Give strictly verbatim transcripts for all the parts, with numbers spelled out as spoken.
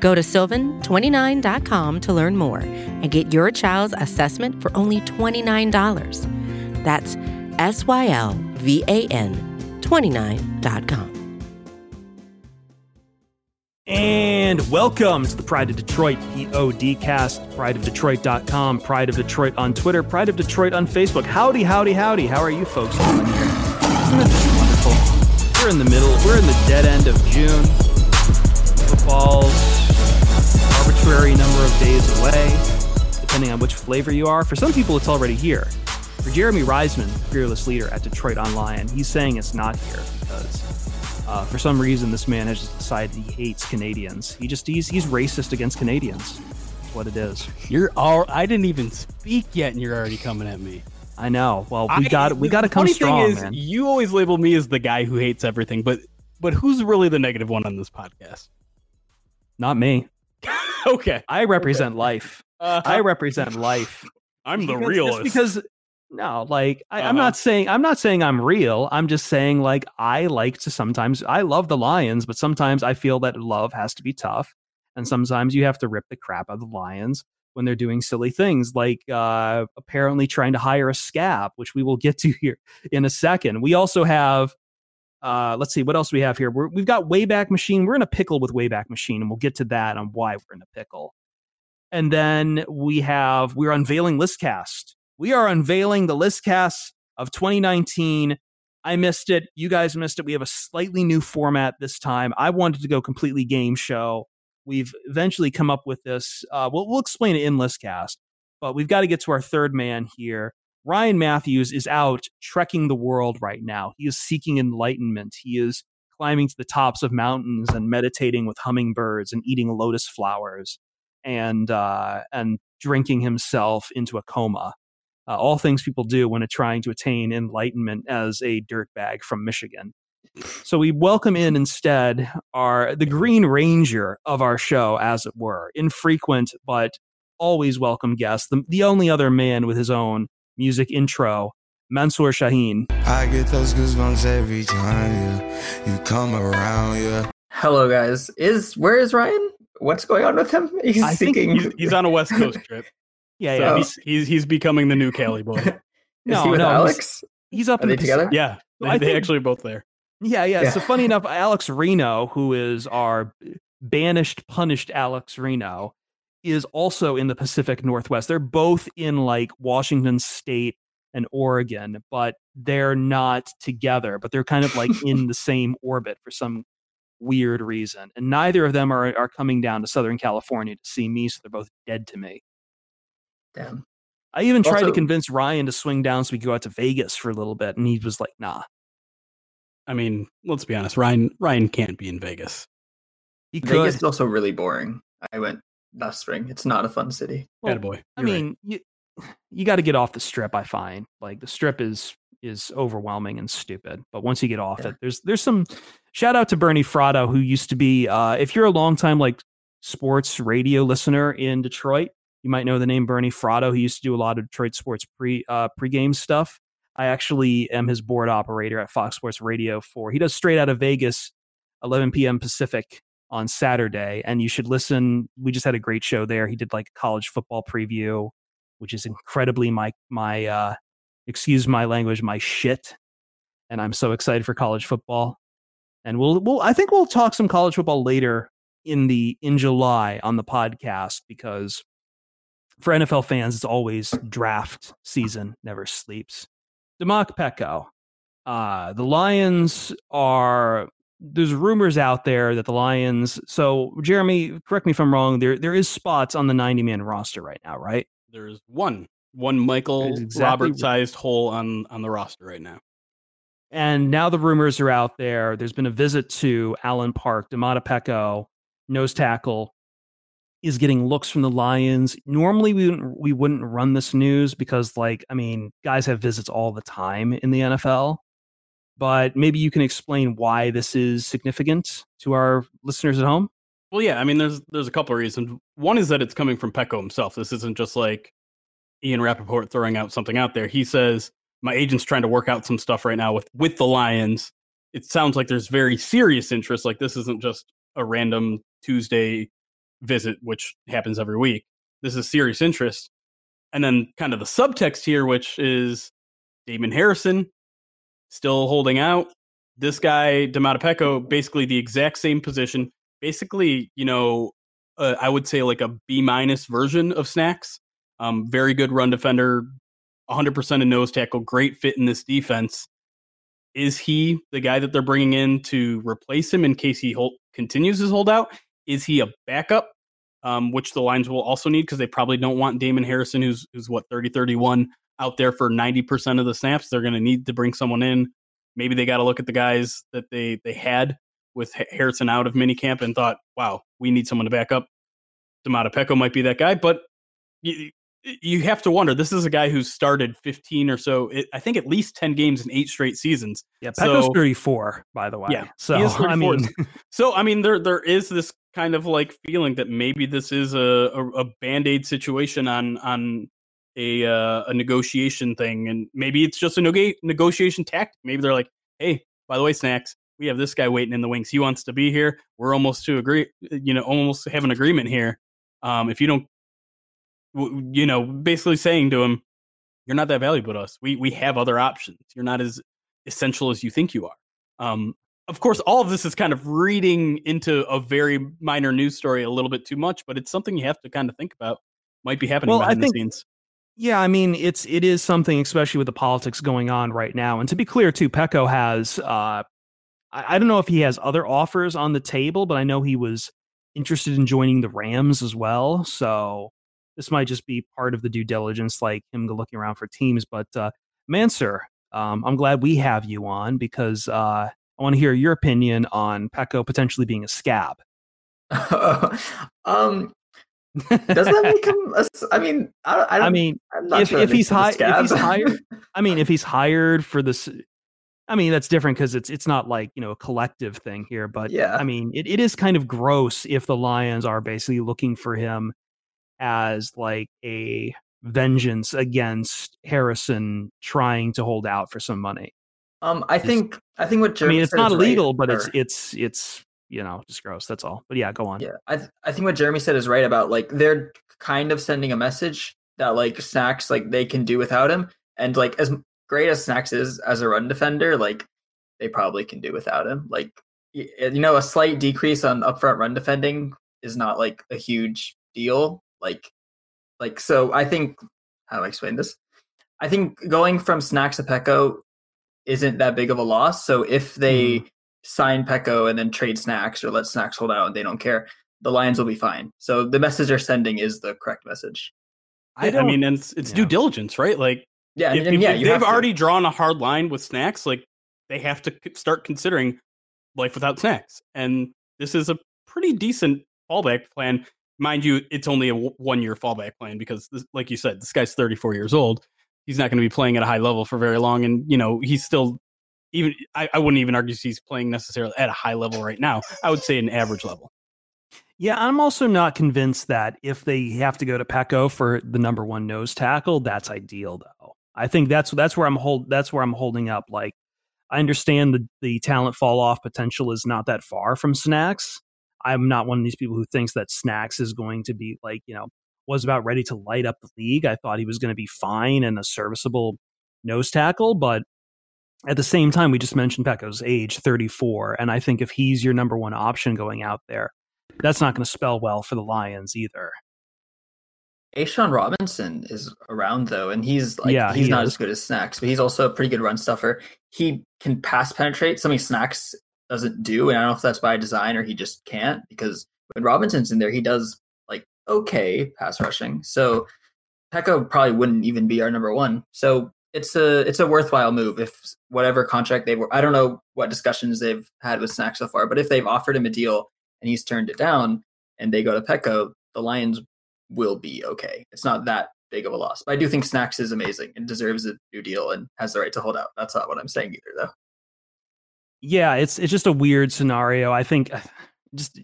Go to sylvan twenty-nine dot com to learn more and get your child's assessment for only twenty-nine dollars. That's S Y L V A N twenty-nine dot com. And welcome to the Pride of Detroit P O D cast, pride of detroit dot com, Pride of Detroit on Twitter, Pride of Detroit on Facebook. Howdy, howdy, howdy. How are you folks doing here? Isn't that just wonderful? We're in the middle. We're in the dead end of June. Football's arbitrary number of days away, depending on which flavor you are. For some people, it's already here. For Jeremy Reisman, fearless leader at Detroit Online, he's saying it's not here because... Uh, for some reason, this man has just decided he hates Canadians. He just he's he's racist against Canadians. That's what it is. You're all. I didn't even speak yet, and you're already coming at me. I know. Well, we I, got we got to come strong, thing is, man. You always label me as the guy who hates everything, but but who's really the negative one on this podcast? Not me. Okay. I represent okay. life. Uh, I represent life. I'm the because, realist. Because. No, like I, uh-huh. I'm not saying I'm not saying I'm real. I'm just saying like I like to sometimes I love the Lions, but sometimes I feel that love has to be tough. And sometimes you have to rip the crap out of the Lions when they're doing silly things like uh, apparently trying to hire a scab, which we will get to here in a second. We also have. Uh, let's see what else we have here. We're, we've got Wayback Machine. We're in a pickle with Wayback Machine, and we'll get to that on why we're in a pickle. And then we have we're unveiling Listcast. We are unveiling the Listcast of twenty nineteen. I missed it. You guys missed it. We have a slightly new format this time. I wanted to go completely game show. We've eventually come up with this. Uh, we'll, we'll explain it in Listcast, but we've got to get to our third man here. Ryan Matthews is out trekking the world right now. He is seeking enlightenment. He is climbing to the tops of mountains and meditating with hummingbirds and eating lotus flowers and uh, and drinking himself into a coma. Uh, all things people do when trying to attain enlightenment as a dirtbag from Michigan. So we welcome in instead our the Green Ranger of our show, as it were, infrequent but always welcome guest, the, the only other man with his own music intro, Mansoor Shaheen. I get those goosebumps every time yeah. you come around. Yeah. Hello, guys. Is where is Ryan? What's going on with him? He's I seeking. Think he's, he's on a West Coast trip. Yeah, so, yeah, he's, he's he's becoming the new Cali boy. Is no, he with no, Alex? He's, he's up. Are in they the, together? Yeah, they, I they think, actually are both there. Yeah, yeah, yeah. So funny enough, Alex Reno, who is our banished, punished Alex Reno, is also in the Pacific Northwest. They're both in like Washington State and Oregon, but they're not together. But they're kind of like in the same orbit for some weird reason, and neither of them are are coming down to Southern California to see me. So they're both dead to me. Damn. I even tried also, to convince Ryan to swing down so we could go out to Vegas for a little bit, and he was like, nah. I mean, let's be honest, Ryan Ryan can't be in Vegas. He could. Vegas is also really boring. I went last spring. It's not a fun city. Well, Attaboy. I mean, right. you, you got to get off the strip, I find. Like, the strip is is overwhelming and stupid, but once you get off yeah. it, there's there's some... Shout out to Bernie Frado, who used to be... Uh, if you're a longtime, like, sports radio listener in Detroit, you might know the name Bernie Frado. He used to do a lot of Detroit sports pre uh, pregame stuff. I actually am his board operator at Fox Sports Radio for. He does Straight Out of Vegas, eleven p.m. Pacific on Saturday, and you should listen. We just had a great show there. He did like a college football preview, which is incredibly my my uh, excuse my language, my shit. And I'm so excited for college football. And we'll we'll I think we'll talk some college football later in the in July on the podcast because. For N F L fans, it's always draft season, never sleeps. Domata Peko. Uh, the Lions are... There's rumors out there that the Lions... So, Jeremy, correct me if I'm wrong. There, There is spots on the ninety-man roster right now, right? There's one. One Michael exactly Robert-sized right. hole on, on the roster right now. And now the rumors are out there. There's been a visit to Allen Park. Domata Peko, nose tackle, is getting looks from the Lions. Normally we wouldn't, we wouldn't run this news because, like, I mean, guys have visits all the time in the N F L, but maybe you can explain why this is significant to our listeners at home. Well, yeah, I mean, there's there's a couple of reasons. One is that it's coming from Peko himself. This isn't just like Ian Rappaport throwing out something out there. He says, my agent's trying to work out some stuff right now with, with the Lions. It sounds like there's very serious interest. Like, this isn't just a random Tuesday visit, which happens every week. This is serious interest. And then kind of the subtext here, which is Damon Harrison still holding out. This guy, Domata Peko, basically the exact same position. Basically, you know, uh, I would say like a B-minus version of Snacks. Um, very good run defender, one hundred percent of nose tackle, great fit in this defense. Is he the guy that they're bringing in to replace him in case he hold, continues his holdout? Is he a backup, um, which the Lions will also need because they probably don't want Damon Harrison, who's, who's what, thirty thirty-one, out there for ninety percent of the snaps. They're going to need to bring someone in. Maybe they got to look at the guys that they, they had with Harrison out of minicamp and thought, wow, we need someone to back up. Domata Peko might be that guy, but you, you have to wonder, this is a guy who's started fifteen or so, it, I think at least ten games in eight straight seasons. Yeah. Pecco's so, thirty-four, by the way. Yeah. So, I mean, so, I mean, there, there is this kind of like feeling that maybe this is a, a, a Band-Aid situation on, on a, uh, a negotiation thing. And maybe it's just a neg- negotiation tactic. Maybe they're like, hey, by the way, Snacks, we have this guy waiting in the wings. He wants to be here. We're almost to agree, you know, almost have an agreement here. Um, if you don't, w- you know, basically saying to him, you're not that valuable to us. We we have other options. You're not as essential as you think you are. Um, of course, all of this is kind of reading into a very minor news story a little bit too much, but it's something you have to kind of think about. Might be happening well, behind I think- the scenes. Yeah, I mean, it's it is something, especially with the politics going on right now. And to be clear, too, Peko has. Uh, I don't know if he has other offers on the table, but I know he was interested in joining the Rams as well. So this might just be part of the due diligence, like him looking around for teams. But uh, Mansoor, um, I'm glad we have you on because uh, I want to hear your opinion on Peko potentially being a scab. um, does that make him? A, I mean, I, don't, I, don't, I mean, I'm not if, sure if, he's hi- if he's hired, I mean, if he's hired for this. I mean, that's different because it's it's not like, you know, a collective thing here, but yeah. I mean, it, it is kind of gross if the Lions are basically looking for him as like a vengeance against Harrison trying to hold out for some money. Um, I it's, think I think what Jeremy I mean, it's said not illegal, right, but or, it's it's it's you know just gross. That's all. But yeah, go on. Yeah, I th- I think what Jeremy said is right about like they're kind of sending a message that like Snacks like they can do without him, and like as great as Snacks is as a run defender, like they probably can do without him. Like, you know, a slight decrease on upfront run defending is not like a huge deal. Like, like, so I think, how do I explain this? I think going from Snacks to Peko isn't that big of a loss. So if they mm. sign Peko and then trade Snacks or let Snacks hold out and they don't care, the Lions will be fine. So the message they're sending is the correct message. I, I mean, it's, it's due know. diligence, right? Like, Yeah, if, and, and, yeah if they've already drawn a hard line with Snacks. Like they have to start considering life without Snacks, and this is a pretty decent fallback plan, mind you. It's only a w- one-year fallback plan because, this, like you said, this guy's thirty-four years old. He's not going to be playing at a high level for very long, and you know he's still even. I, I wouldn't even argue he's playing necessarily at a high level right now. I would say an average level. Yeah, I'm also not convinced that if they have to go to Peko for the number one nose tackle, that's ideal though. I think that's that's where I'm hold that's where I'm holding up. Like, I understand the, the talent fall off potential is not that far from Snacks. I'm not one of these people who thinks that Snacks is going to be like, you know, was about ready to light up the league. I thought he was going to be fine and a serviceable nose tackle, but at the same time, we just mentioned Peko's age, thirty-four, and I think if he's your number one option going out there, that's not going to spell well for the Lions either. Ashawn Robinson is around though, and he's like yeah, he's he not is. as good as Snacks, but he's also a pretty good run stuffer. He can pass penetrate, something Snacks doesn't do, and I don't know if that's by design or he just can't, because when Robinson's in there, he does like okay pass rushing. So Peko probably wouldn't even be our number one. So it's a it's a worthwhile move if whatever contract they were. I don't know what discussions they've had with Snacks so far, but if they've offered him a deal and he's turned it down, and they go to Peko. the Lions will be okay. It's not that big of a loss. But I do think Snacks is amazing and deserves a new deal and has the right to hold out. That's not what I'm saying either, though. Yeah, it's it's just a weird scenario. I think just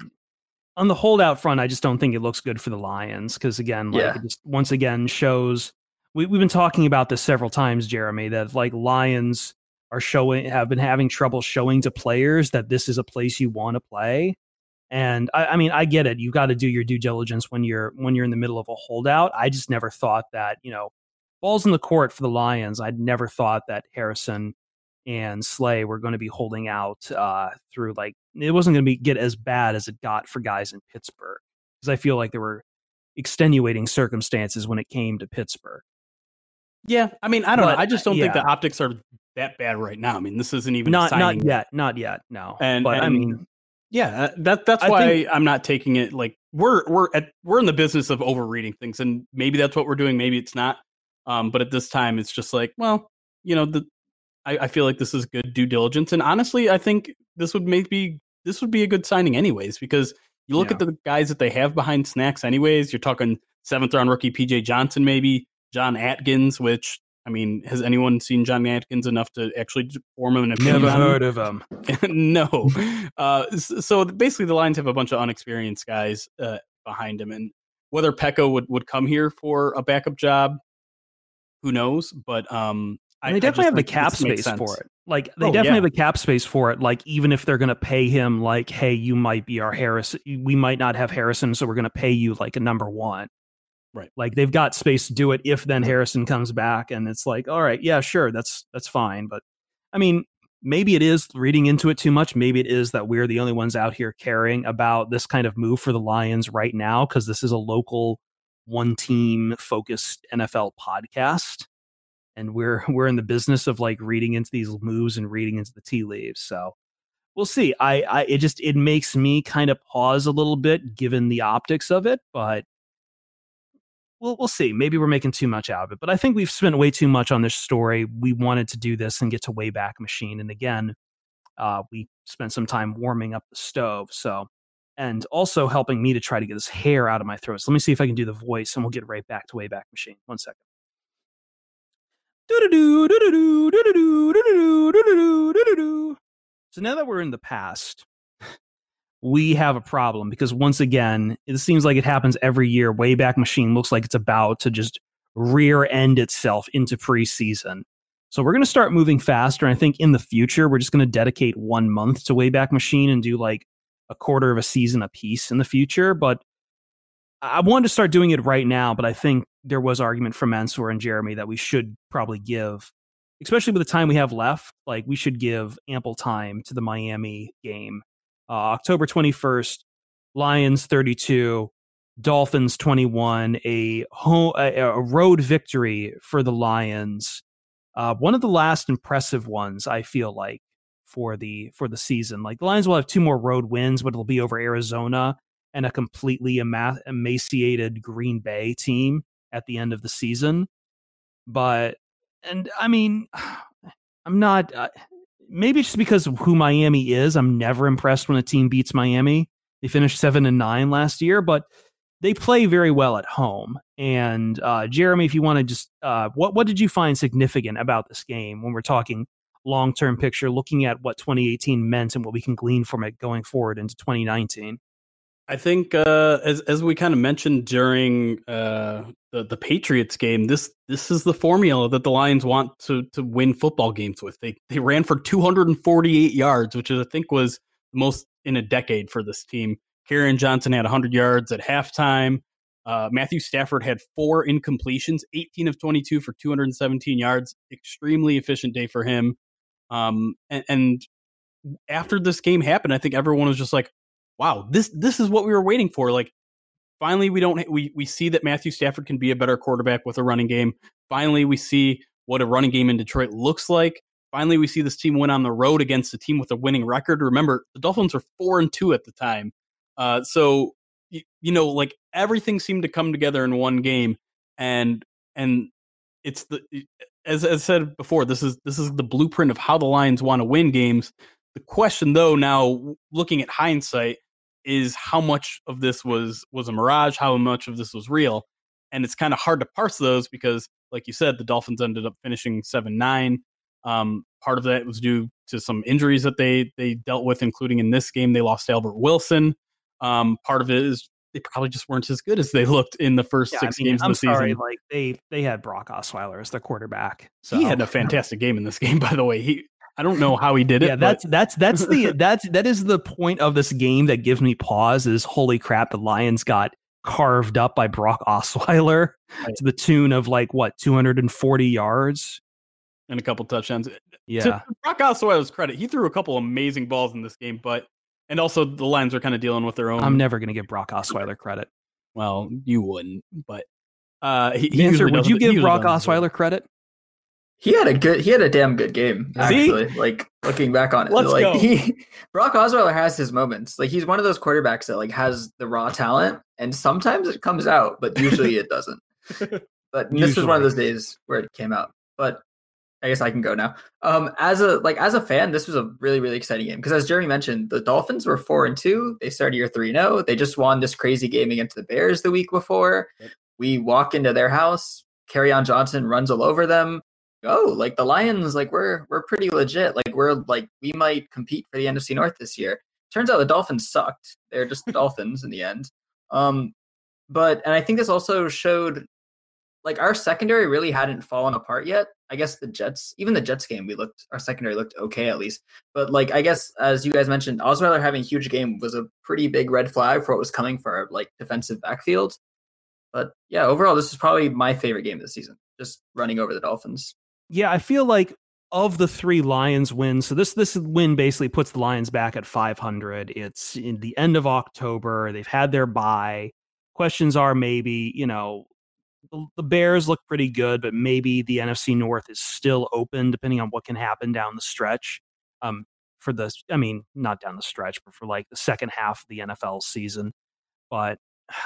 on the holdout front, I just don't think it looks good for the Lions because, again, like, yeah. it just once again shows we, we've been talking about this several times, Jeremy, that like Lions are showing have been having trouble showing to players that this is a place you want to play. And I, I mean, I get it. You got to do your due diligence when you're when you're in the middle of a holdout. I just never thought that, you know, balls in the court for the Lions. I'd never thought that Harrison and Slay were going to be holding out uh, through like it wasn't going to be get as bad as it got for guys in Pittsburgh, because I feel like there were extenuating circumstances when it came to Pittsburgh. Yeah, I mean, I don't but, know. I just don't yeah. think the optics are that bad right now. I mean, this isn't even not not yet, not yet. No, and but and, I mean. Yeah, that that's I why think, I'm not taking it like we're we're at, we're in the business of overreading things, and maybe that's what we're doing. Maybe it's not. Um, but at this time, it's just like, well, you know, the I, I feel like this is good due diligence, and honestly, I think this would maybe this would be a good signing anyways, because you look yeah. at the guys that they have behind Snacks anyways. You're talking seventh round rookie P J Johnson, maybe John Atkins, which. I mean, has anyone seen John Atkins enough to actually form him an opinion? Never heard of him. No. Uh, so basically, the Lions have a bunch of unexperienced guys uh, behind him, and whether Peko would, would come here for a backup job, who knows? But um, I, they definitely I have the cap space for it. Like they oh, definitely yeah. have the cap space for it. Like even if they're going to pay him, like, hey, you might be our Harrison. We might not have Harrison, so we're going to pay you like a number one. Right. Like they've got space to do it if then Harrison comes back and it's like, all right, yeah, sure. That's, that's fine. But I mean, maybe it is reading into it too much. Maybe it is that we're the only ones out here caring about this kind of move for the Lions right now. Cause this is a local one team focused N F L podcast. And we're, we're in the business of like reading into these moves and reading into the tea leaves. So we'll see. I, I, it just, it makes me kind of pause a little bit given the optics of it, but We'll, we'll see. Maybe we're making too much out of it, but I think we've spent way too much on this story. We wanted to do this and get to Wayback Machine. And again, uh, we spent some time warming up the stove. So, and also helping me to try to get this hair out of my throat. So let me see if I can do the voice and we'll get right back to Wayback Machine. One second. So now that we're in the past, we have a problem because once again, it seems like it happens every year. Wayback Machine looks like it's about to just rear end itself into preseason. So we're going to start moving faster. I think in the future, we're just going to dedicate one month to Wayback Machine and do like a quarter of a season a piece in the future. But I wanted to start doing it right now. But I think there was argument from Mansoor and Jeremy that we should probably give, especially with the time we have left, like we should give ample time to the Miami game. Uh, October twenty-first, Lions thirty-two, Dolphins twenty-one, a home, a, a road victory for the Lions. Uh, one of the last impressive ones, I feel like, for the for the season. Like the Lions will have two more road wins, but it'll be over Arizona and a completely ema- emaciated Green Bay team at the end of the season. But and I mean, I'm not. Uh, Maybe it's just because of who Miami is. I'm never impressed when a team beats Miami. They finished seven and nine last year, but they play very well at home. And uh, Jeremy, if you want to just, uh, what what did you find significant about this game when we're talking long-term picture, looking at what twenty eighteen meant and what we can glean from it going forward into twenty nineteen? I think uh, as as we kind of mentioned during uh, the the Patriots game, this this is the formula that the Lions want to to win football games with. They they ran for two hundred forty-eight yards, which is, I think was the most in a decade for this team. Kerryon Johnson had one hundred yards at halftime. Uh, Matthew Stafford had four incompletions, eighteen of twenty-two for two hundred seventeen yards. Extremely efficient day for him. Um, and, and after this game happened, I think everyone was just like, wow, this this is what we were waiting for. Like, finally, we don't we we see that Matthew Stafford can be a better quarterback with a running game. Finally, we see what a running game in Detroit looks like. Finally, we see this team win on the road against a team with a winning record. Remember, the Dolphins were four and two at the time, uh, so you, you know, like everything seemed to come together in one game. And and it's the as as said before, this is this is the blueprint of how the Lions want to win games. The question, though, now looking at hindsight. is how much of this was was a mirage, how much of this was real. And it's kind of hard to parse those because, like you said, the Dolphins ended up finishing seven nine. Um, part of that was due to some injuries that they they dealt with, including in this game, they lost Albert Wilson. Um, part of it is they probably just weren't as good as they looked in the first yeah, six I mean, games I'm of the sorry, season. Like they they had Brock Osweiler as their quarterback. So he had a fantastic game in this game, by the way. He I don't know how he did it. Yeah, that's but. that's that's the that's that is the point of this game that gives me pause. Is holy crap, the Lions got carved up by Brock Osweiler right. to the tune of like what two hundred forty yards and a couple touchdowns. Yeah, to Brock Osweiler's credit, he threw a couple amazing balls in this game, but. And also, the Lions are kind of dealing with their own. I'm never going to give Brock Osweiler credit. Well, you wouldn't, but uh, he, he Mansoor, would you give Brock Osweiler credit? He had a good, he had a damn good game. Actually, See? like looking back on it, Let's like go. he, Brock Osweiler has his moments. Like he's one of those quarterbacks that like has the raw talent, and sometimes it comes out, but usually it doesn't. But usually. This was one of those days where it came out. But. I guess I can go now. Um, as a like as a fan, this was a really, really exciting game because as Jeremy mentioned, the Dolphins were four and two. They started year three and oh. They just won this crazy game against the Bears the week before. Yep. We walk into their house. Kerryon Johnson runs all over them. Oh, like the Lions, like we're we're pretty legit. Like we're like we might compete for the N F C North this year. Turns out the Dolphins sucked. They're just the Dolphins in the end. Um, but and I think this also showed. Like our secondary really hadn't fallen apart yet. I guess the Jets, even the Jets game, we looked, our secondary looked okay at least. But like, I guess, as you guys mentioned, Osweiler having a huge game was a pretty big red flag for what was coming for our like defensive backfield. But yeah, overall, this is probably my favorite game of the season, just running over the Dolphins. Yeah. I feel like of the three Lions wins. So this, this win basically puts the Lions back at five hundred. It's in the end of October. They've had their bye. Questions are maybe, you know, the Bears look pretty good, but maybe the N F C North is still open, depending on what can happen down the stretch. Um, for the, I mean, not down the stretch, but for like the second half of the N F L season. But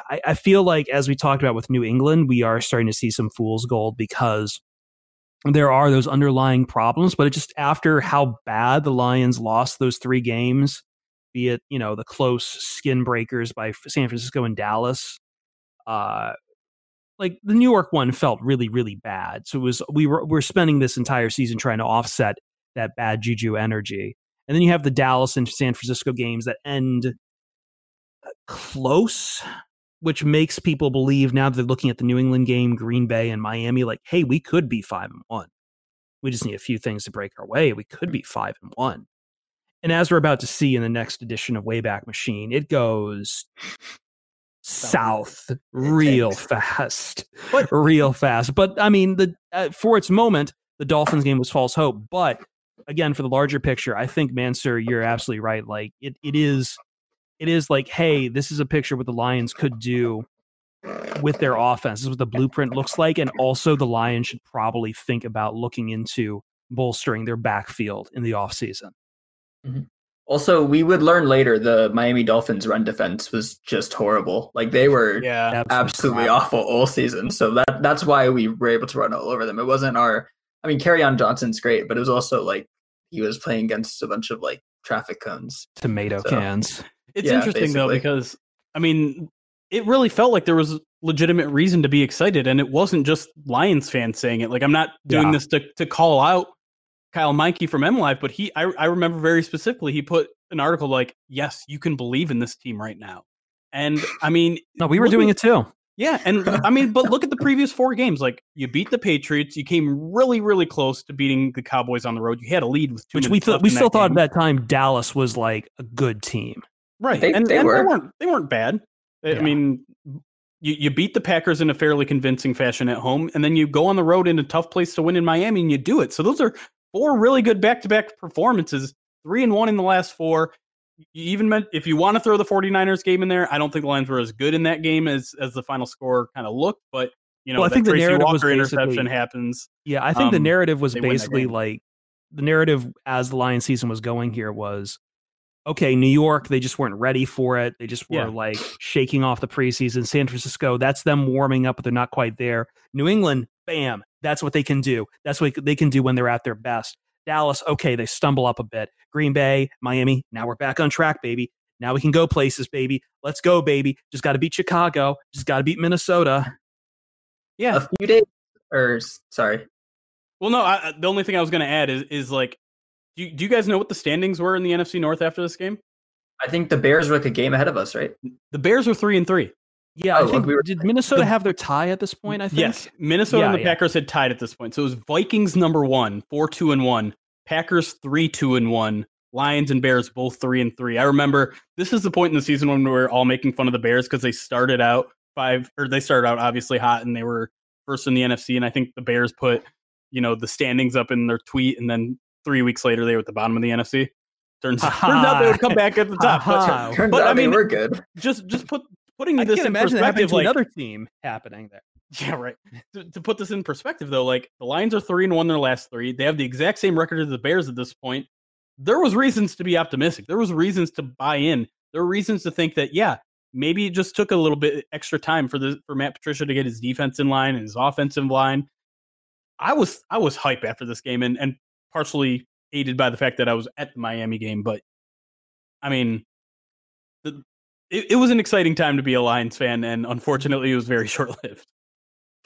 I, I feel like, as we talked about with New England, we are starting to see some fool's gold because there are those underlying problems. But it just after how bad the Lions lost those three games, be it you know the close skin breakers by San Francisco and Dallas. Uh, Like the New York one felt really, really bad. So it was we were we we're spending this entire season trying to offset that bad juju energy, and then you have the Dallas and San Francisco games that end close, which makes people believe now that they're looking at the New England game, Green Bay, and Miami, like, hey, we could be five and one. We just need a few things to break our way. We could be five and one. And as we're about to see in the next edition of Wayback Machine, it goes. South, South real fast, but, real fast. But I mean, the uh, for its moment, the Dolphins game was false hope. But again, for the larger picture, I think Mansoor, you're absolutely right. Like it, it is, it is like, hey, this is a picture what the Lions could do with their offense. This is what the blueprint looks like, and also the Lions should probably think about looking into bolstering their backfield in the offseason. Mm-hmm. Also, we would learn later the Miami Dolphins run defense was just horrible. Like they were yeah, absolutely crap. awful all season. So that that's why we were able to run all over them. It wasn't our, I mean, Kerryon Johnson's great, but it was also like he was playing against a bunch of like traffic cones, tomato so, cans. It's yeah, interesting basically. though, because I mean, it really felt like there was legitimate reason to be excited. And it wasn't just Lions fans saying it. Like I'm not doing yeah. this to, to call out Kyle Meinke from MLive, but he, I, I remember very specifically, he put an article like, yes, you can believe in this team right now. And I mean, no, we were doing at, it too. Yeah. And I mean, but look at the previous four games. Like you beat the Patriots. You came really, really close to beating the Cowboys on the road. You had a lead with two. Which we thought, we still thought at that time Dallas was like a good team. Right. They, and they, and were. they weren't, they weren't bad. Yeah. I mean, You you beat the Packers in a fairly convincing fashion at home, and then you go on the road in a tough place to win in Miami and you do it. So those are four really good back-to-back performances, three and one in the last four. You even meant if you want to throw the 49ers game in there, I don't think the Lions were as good in that game as as the final score kind of looked. But you know, well, I think the Tracy Walker interception happens. Yeah, I think um, the narrative was basically like the narrative as the Lions season was going here was, okay, New York, they just weren't ready for it. They just were yeah. like shaking off the preseason. San Francisco, that's them warming up, but they're not quite there. New England, bam, that's what they can do. That's what they can do when they're at their best. Dallas, okay, they stumble up a bit. Green Bay, Miami, now we're back on track, baby. Now we can go places, baby. Let's go, baby. Just got to beat Chicago. Just got to beat Minnesota. Yeah. A few days. Or sorry. Well, no. I, the only thing I was going to add is, is like, do you, do you guys know what the standings were in the N F C North after this game? I think the Bears were like a game ahead of us, right? The Bears were three and three. Yeah, oh, I think we were. Did Minnesota the, have their tie at this point? I think yes. Minnesota yeah, and the yeah. Packers had tied at this point, so it was Vikings number one, four two and one. Packers three two and one. Lions and Bears both three and three. I remember this is the point in the season when we were all making fun of the Bears because they started out five, or they started out obviously hot, and they were first in the N F C. And I think the Bears put, you know, the standings up in their tweet, and then three weeks later they were at the bottom of the N F C. Turns, turns out they would come back at the top. But, turns but out I mean, they were good. Just just put putting I this in perspective, like another team happening there. Yeah, right. To, to put this in perspective, though, like the Lions are three and one their last three. They have the exact same record as the Bears at this point. There was reasons to be optimistic. There was reasons to buy in. There were reasons to think that, yeah, maybe it just took a little bit extra time for the for Matt Patricia to get his defense in line and his offensive line. I was I was hype after this game, and and partially aided by the fact that I was at the Miami game. But I mean, the, it, it was an exciting time to be a Lions fan, and unfortunately, it was very short-lived.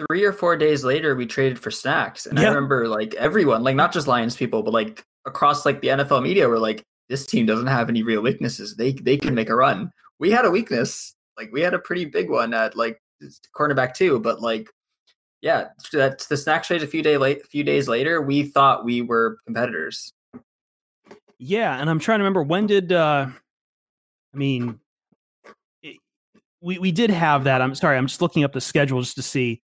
Three or four days later, we traded for snacks, and yeah. I remember like everyone, like not just Lions people, but like across like the N F L media were like, this team doesn't have any real weaknesses. They they can make a run. We had a weakness, like we had a pretty big one at like cornerback too, but like yeah, that's the snack trade a few day late, few days later. We thought we were competitors. Yeah, and I'm trying to remember when did. Uh, I mean, it, we we did have that. I'm sorry, I'm just looking up the schedule just to see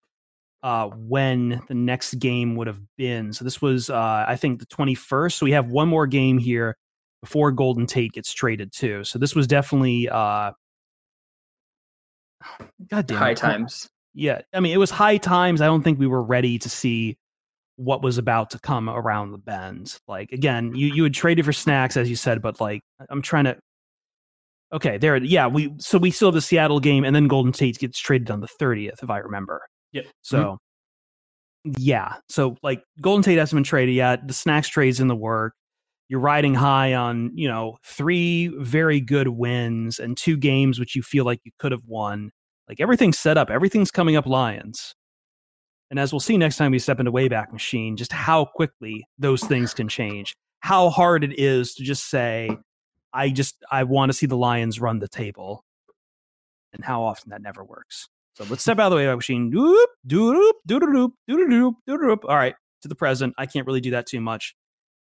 uh, when the next game would have been. So this was, uh, I think, the twenty-first. So we have one more game here before Golden Tate gets traded too. So this was definitely. Uh, God damn it. High times. Yeah, I mean, it was high times. I don't think we were ready to see what was about to come around the bend. Like, again, you, you had traded for snacks, as you said, but, like, I'm trying to... Okay, there... Yeah, we so we still have the Seattle game, and then Golden Tate gets traded on the thirtieth, if I remember. Yeah. So, mm-hmm. yeah. So, like, Golden Tate hasn't been traded yet. The snacks trade's in the work. You're riding high on, you know, three very good wins and two games which you feel like you could have won. Like, everything's set up. Everything's coming up Lions. And as we'll see next time we step into Wayback Machine, just how quickly those things can change. How hard it is to just say, I just, I want to see the Lions run the table. And how often that never works. So let's step out of the Wayback Machine. Doop, doop, doop, doop, doop, doop, doop. All right, to the present. I can't really do that too much.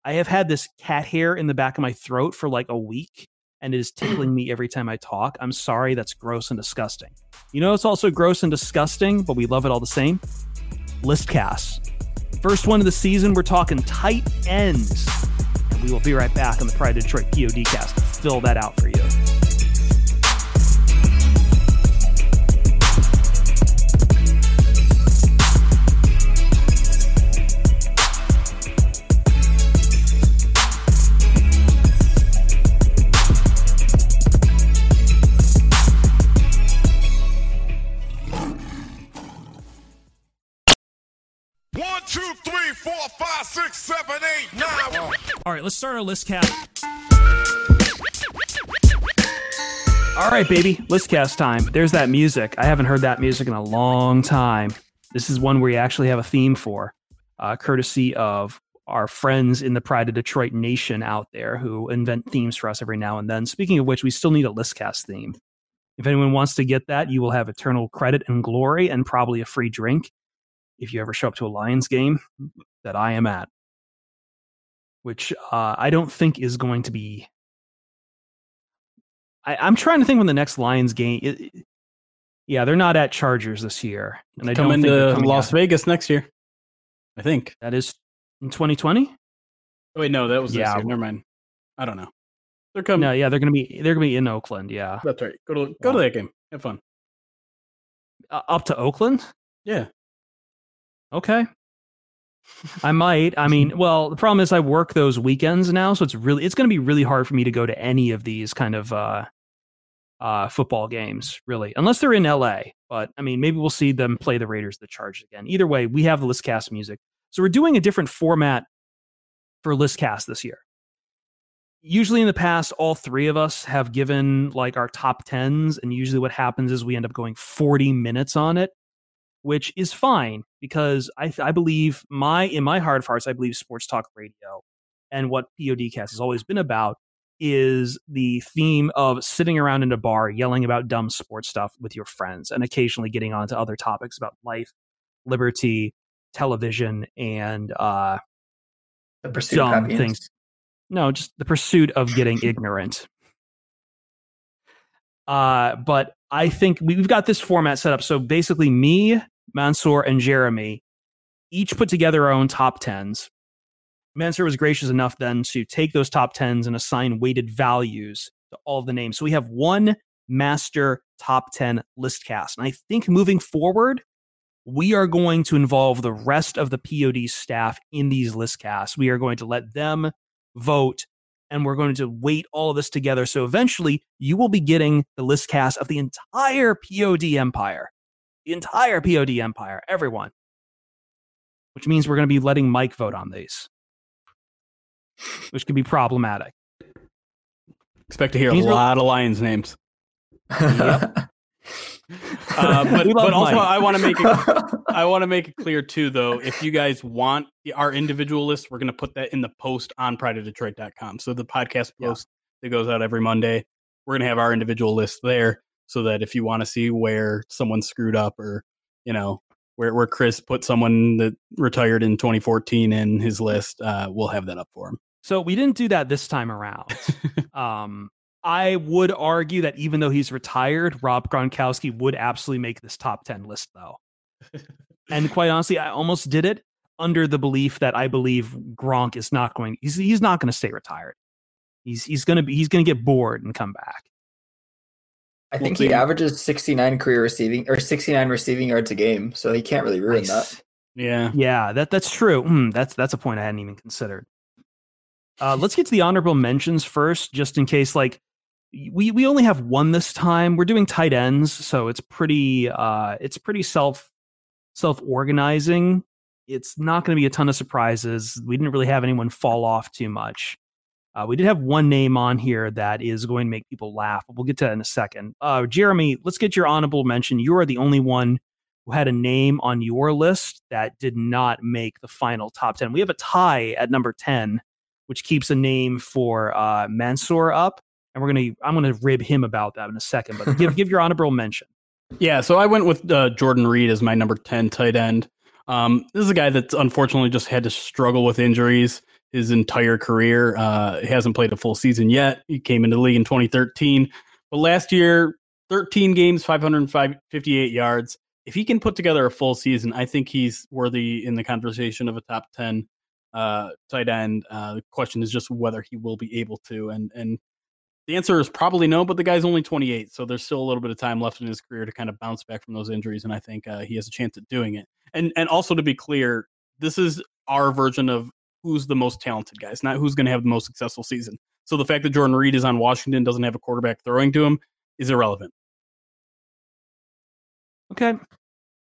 I have had this cat hair in the back of my throat for like a week. And it is tickling me every time I talk. I'm sorry, that's gross and disgusting. You know, it's also gross and disgusting, but we love it all the same. Listcast. First one of the season, we're talking tight ends. And we will be right back on the Pride of Detroit P O D cast to fill that out for you. one, two, three, four, five, six, seven, eight, nine. All right, let's start our Listcast. All right, baby, Listcast time. There's that music. I haven't heard that music in a long time. This is one where you actually have a theme for, uh, courtesy of our friends in the Pride of Detroit Nation out there who invent themes for us every now and then. Speaking of which, we still need a Listcast theme. If anyone wants to get that, you will have eternal credit and glory and probably a free drink. If you ever show up to a Lions game that I am at, which uh, I don't think is going to be. I, I'm trying to think when the next Lions game. It, it, yeah, they're not at Chargers this year. And they come into Las out. Vegas next year. I think that is in twenty twenty. Oh, wait, no, that was yeah. This year. Never mind. I don't know. They're coming. No, yeah, they're going to be they're going to be in Oakland. Yeah, that's right. Go to go yeah. to that game. Have fun. Uh, up to Oakland. Yeah. Okay. I might. I mean, well, the problem is I work those weekends now, so it's really it's going to be really hard for me to go to any of these kind of uh, uh, football games, really, unless they're in L A. But I mean, maybe we'll see them play the Raiders, the Chargers again. Either way, we have the Listcast music, so we're doing a different format for Listcast this year. usually in the past, all three of us have given like our top tens. And usually what happens is we end up going forty minutes on it, which is fine because I, I believe my, in my heart of hearts, I believe sports talk radio and what PODcast has always been about is the theme of sitting around in a bar, yelling about dumb sports stuff with your friends and occasionally getting onto other topics about life, liberty, television, and uh, the pursuit dumb of things. No, just the pursuit of getting ignorant. Uh, but I think we've got this format set up. So basically me, Mansoor, and Jeremy each put together our own top tens. Mansoor was gracious enough then to take those top tens and assign weighted values to all of the names. So we have one master top ten list cast. And I think moving forward, we are going to involve the rest of the P O D staff in these list casts. We are going to let them vote, and we're going to weight all of this together. So eventually you will be getting the list cast of the entire P O D empire, the entire P O D empire, everyone, which means we're going to be letting Mike vote on these, which can be problematic. Expect to hear He's a lot really- of Lions names. Yep. Uh, but but also, I want to make it, I want to make it clear too, though, if you guys want our individual list, we're going to put that in the post on pride of detroit dot com. So the podcast post yeah. that goes out every Monday, we're going to have our individual list there, so that if you want to see where someone screwed up, or you know where where Chris put someone that retired in twenty fourteen in his list, uh, we'll have that up for him. So we didn't do that this time around. um, I would argue that even though he's retired, Rob Gronkowski would absolutely make this top ten list, though. And quite honestly, I almost did it under the belief that I believe Gronk is not going. He's he's not going to stay retired. He's he's going to be he's going to get bored and come back. I think we'll he averages sixty-nine career receiving or sixty-nine receiving yards a game, so he can't really ruin nice. that. Yeah, yeah, that that's true. Mm, that's that's a point I hadn't even considered. Uh, let's get to the honorable mentions first, just in case like. We we only have one this time. We're doing tight ends, so it's pretty uh it's pretty self self organizing. It's not going to be a ton of surprises. We didn't really have anyone fall off too much. Uh, we did have one name on here that is going to make people laugh, but we'll get to that in a second. Uh, Jeremy, let's get your honorable mention. You are the only one who had a name on your list that did not make the final top ten. We have a tie at number ten, which keeps a name for uh, Mansoor up. And we're gonna, I'm gonna rib him about that in a second. But give give your honorable mention. Yeah, so I went with uh, Jordan Reed as my number ten tight end. Um, this is a guy that's unfortunately just had to struggle with injuries his entire career. Uh, he hasn't played a full season yet. He came into the league in twenty thirteen, but last year, thirteen games, five hundred fifty-eight yards. If he can put together a full season, I think he's worthy in the conversation of a top ten uh, tight end. Uh, the question is just whether he will be able to, and and. The answer is probably no, but the guy's only twenty-eight, so there's still a little bit of time left in his career to kind of bounce back from those injuries, and I think uh, he has a chance at doing it. And and also to be clear, this is our version of who's the most talented guys, not who's going to have the most successful season. So the fact that Jordan Reed is on Washington, doesn't have a quarterback throwing to him, is irrelevant. Okay,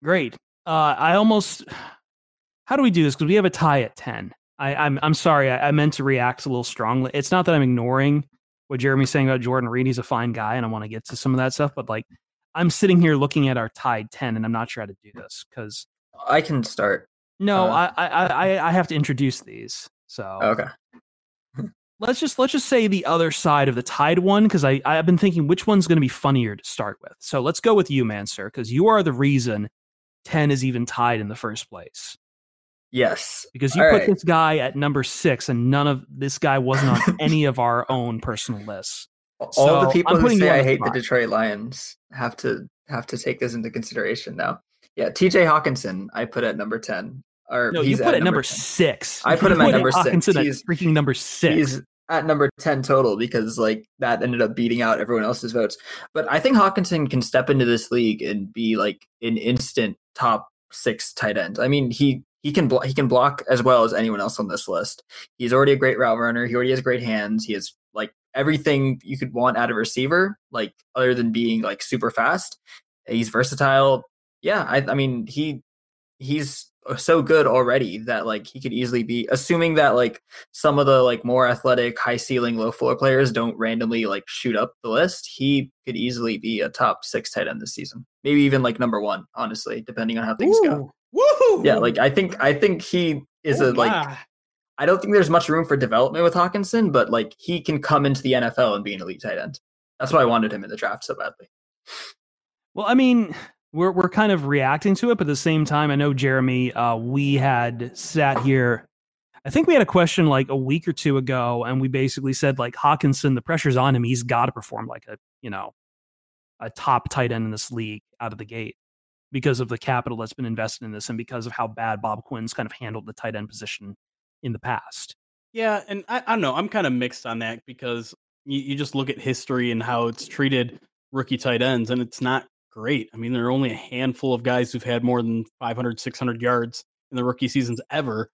great. Uh, I almost... How do we do this? Because we have a tie at ten. I, I'm, I'm sorry, I, I meant to react a little strongly. It's not that I'm ignoring what Jeremy's saying about Jordan Reed. He's a fine guy, and I want to get to some of that stuff, but like I'm sitting here looking at our tied ten, and I'm not sure how to do this because I can start. No, uh, I, I, I have to introduce these. So okay, let's just let's just say the other side of the tied one, because I I've been thinking which one's going to be funnier to start with. So let's go with you, Mansoor, because you are the reason ten is even tied in the first place. Yes. Because you All put right. this guy at number six, and none of this guy wasn't on any of our own personal lists. All so the people who say I hate the, the Detroit Lions have to have to take this into consideration now. Yeah, T J Hockenson, I put at number ten. Or no, he's you put at, at number ten. six. I put you him put at number Hockenson six. He's freaking number six. He's at number ten total because like that ended up beating out everyone else's votes. But I think Hockenson can step into this league and be like an instant top six tight end. I mean, he. He can blo- he can block as well as anyone else on this list. He's already a great route runner. He already has great hands. He has like everything you could want out of receiver, like other than being like super fast. He's versatile. Yeah, I, I mean he he's so good already that like he could easily be, assuming that like some of the like more athletic, high ceiling, low floor players don't randomly like shoot up the list, he could easily be a top six tight end this season, maybe even like number one, honestly, depending on how things Ooh. go. Woo-hoo! Yeah, like I think I think he is oh, a like yeah. I don't think there's much room for development with Hockenson, but like he can come into the N F L and be an elite tight end. That's why I wanted him in the draft so badly. Well, I mean, We're we're kind of reacting to it, but at the same time, I know, Jeremy, uh, we had sat here, I think we had a question like a week or two ago, and we basically said like Hockenson, the pressure's on him. He's got to perform like a, you know, a top tight end in this league out of the gate because of the capital that's been invested in this and because of how bad Bob Quinn's kind of handled the tight end position in the past. Yeah, and I, I don't know. I'm kind of mixed on that because you, you just look at history and how it's treated rookie tight ends, and it's not great. I mean, there are only a handful of guys who've had more than five hundred, six hundred yards in the rookie seasons ever.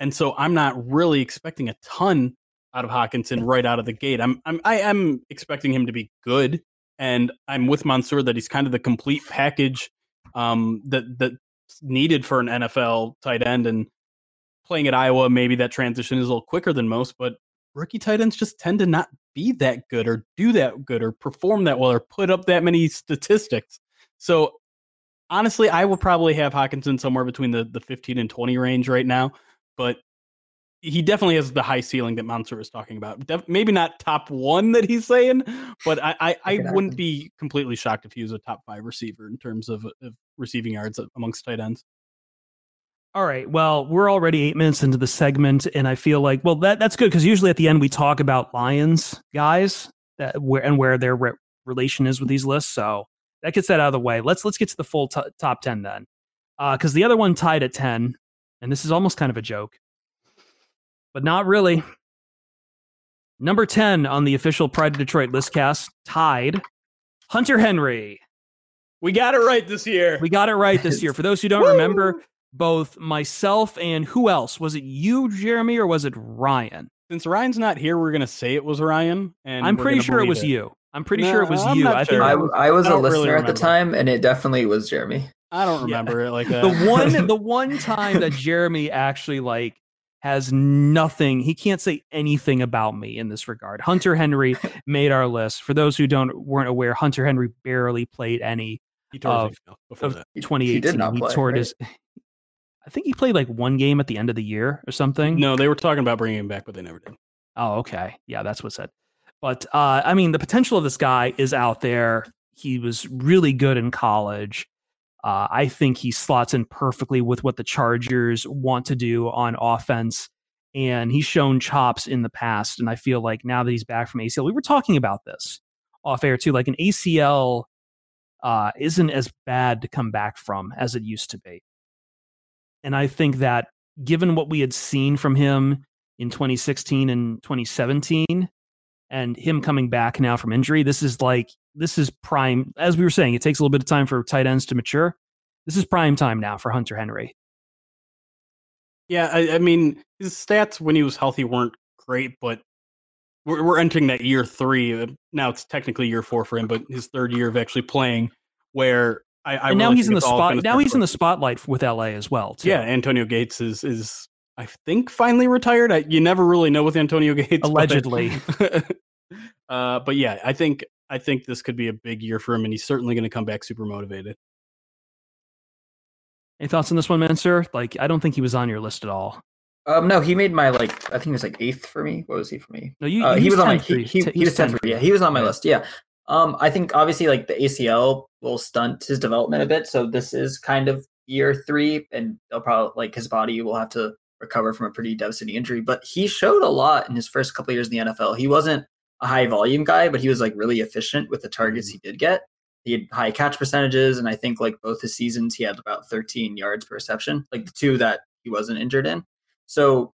And so I'm not really expecting a ton out of Hockenson right out of the gate. I'm, I'm, I am expecting him to be good. And I'm with Mansoor that he's kind of the complete package um, that, that's needed for an N F L tight end, and playing at Iowa, maybe that transition is a little quicker than most, but rookie tight ends just tend to not be that good or do that good or perform that well or put up that many statistics. So honestly, I will probably have Hockenson somewhere between the, the fifteen and twenty range right now, but he definitely has the high ceiling that Mansoor is talking about. Def- maybe not top one that he's saying, but I, I, I wouldn't be completely shocked if he was a top five receiver in terms of, of receiving yards amongst tight ends. All right. Well, we're already eight minutes into the segment, and I feel like, well, that that's good because usually at the end we talk about Lions guys that where and where their re- relation is with these lists. So that gets that out of the way. Let's let's get to the full t- top ten then, because uh, the other one tied at ten, and this is almost kind of a joke, but not really. Number ten on the official Pride of Detroit Listcast tied, Hunter Henry. We got it right this year. We got it right this year. For those who don't remember. Both myself and who else? Was it you, Jeremy, or was it Ryan? Since Ryan's not here, we're going to say it was Ryan. And I'm pretty sure it was it. you. I'm pretty no, sure it was I'm you. I, sure. I, I was I a listener really at the time, and it definitely was Jeremy. I don't remember yeah. it like that. The one, the one time that Jeremy actually like has nothing, he can't say anything about me in this regard. Hunter Henry made our list. For those who don't weren't aware, Hunter Henry barely played any he of, of that. twenty eighteen. He did not play, he toured right? his. I think he played like one game at the end of the year or something. No, they were talking about bringing him back, but they never did. Oh, okay. Yeah, that's what's said. But, uh, I mean, the potential of this guy is out there. He was really good in college. Uh, I think he slots in perfectly with what the Chargers want to do on offense. And he's shown chops in the past. And I feel like now that he's back from A C L, we were talking about this off air too. Like an A C L uh, isn't as bad to come back from as it used to be. And I think that given what we had seen from him in twenty sixteen and twenty seventeen and him coming back now from injury, this is like, this is prime. As we were saying, it takes a little bit of time for tight ends to mature. This is prime time now for Hunter Henry. Yeah, I, I mean, his stats when he was healthy weren't great, but we're, we're entering that year three. Now it's technically year four for him, but his third year of actually playing where... I, I and now really he's in the spot. Now he's in the spotlight with L A as well. Too. Yeah, Antonio Gates is is I think finally retired. I, you never really know with Antonio Gates, allegedly. But, uh, but yeah, I think I think this could be a big year for him, and he's certainly going to come back super motivated. Any thoughts on this one, Mansoor? Like, I don't think he was on your list at all. Um, no, he made my like. I think he was like eighth for me. What was he for me? No, you. Uh, he, he was on my. He, he, he was tenth. Yeah, he was on my list. Yeah. Um, I think obviously like the A C L will stunt his development a bit. So this is kind of year three, and they'll probably like his body will have to recover from a pretty devastating injury, but he showed a lot in his first couple of years in the N F L. He wasn't a high volume guy, but he was like really efficient with the targets he did get. He had high catch percentages. And I think like both his seasons, he had about thirteen yards per reception, like the two that he wasn't injured in. So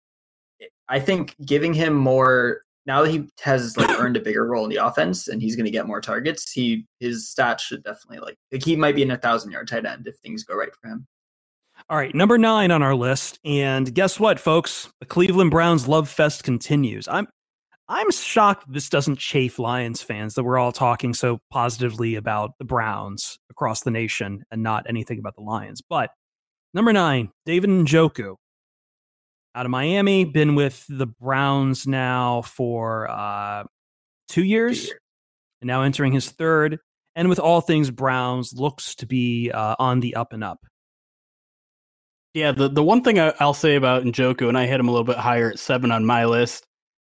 I think giving him more, now that he has like earned a bigger role in the offense and he's going to get more targets, he his stats should definitely like, like he might be in a thousand yard tight end if things go right for him. All right, number nine on our list, and guess what, folks? The Cleveland Browns love fest continues. I'm I'm shocked this doesn't chafe Lions fans that we're all talking so positively about the Browns across the nation and not anything about the Lions. But Number nine, David Njoku. Out of Miami, been with the Browns now for uh, two years, and now entering his third. And with all things Browns, looks to be uh, on the up and up. Yeah, the, the one thing I, I'll say about Njoku, and I had him a little bit higher at seven on my list,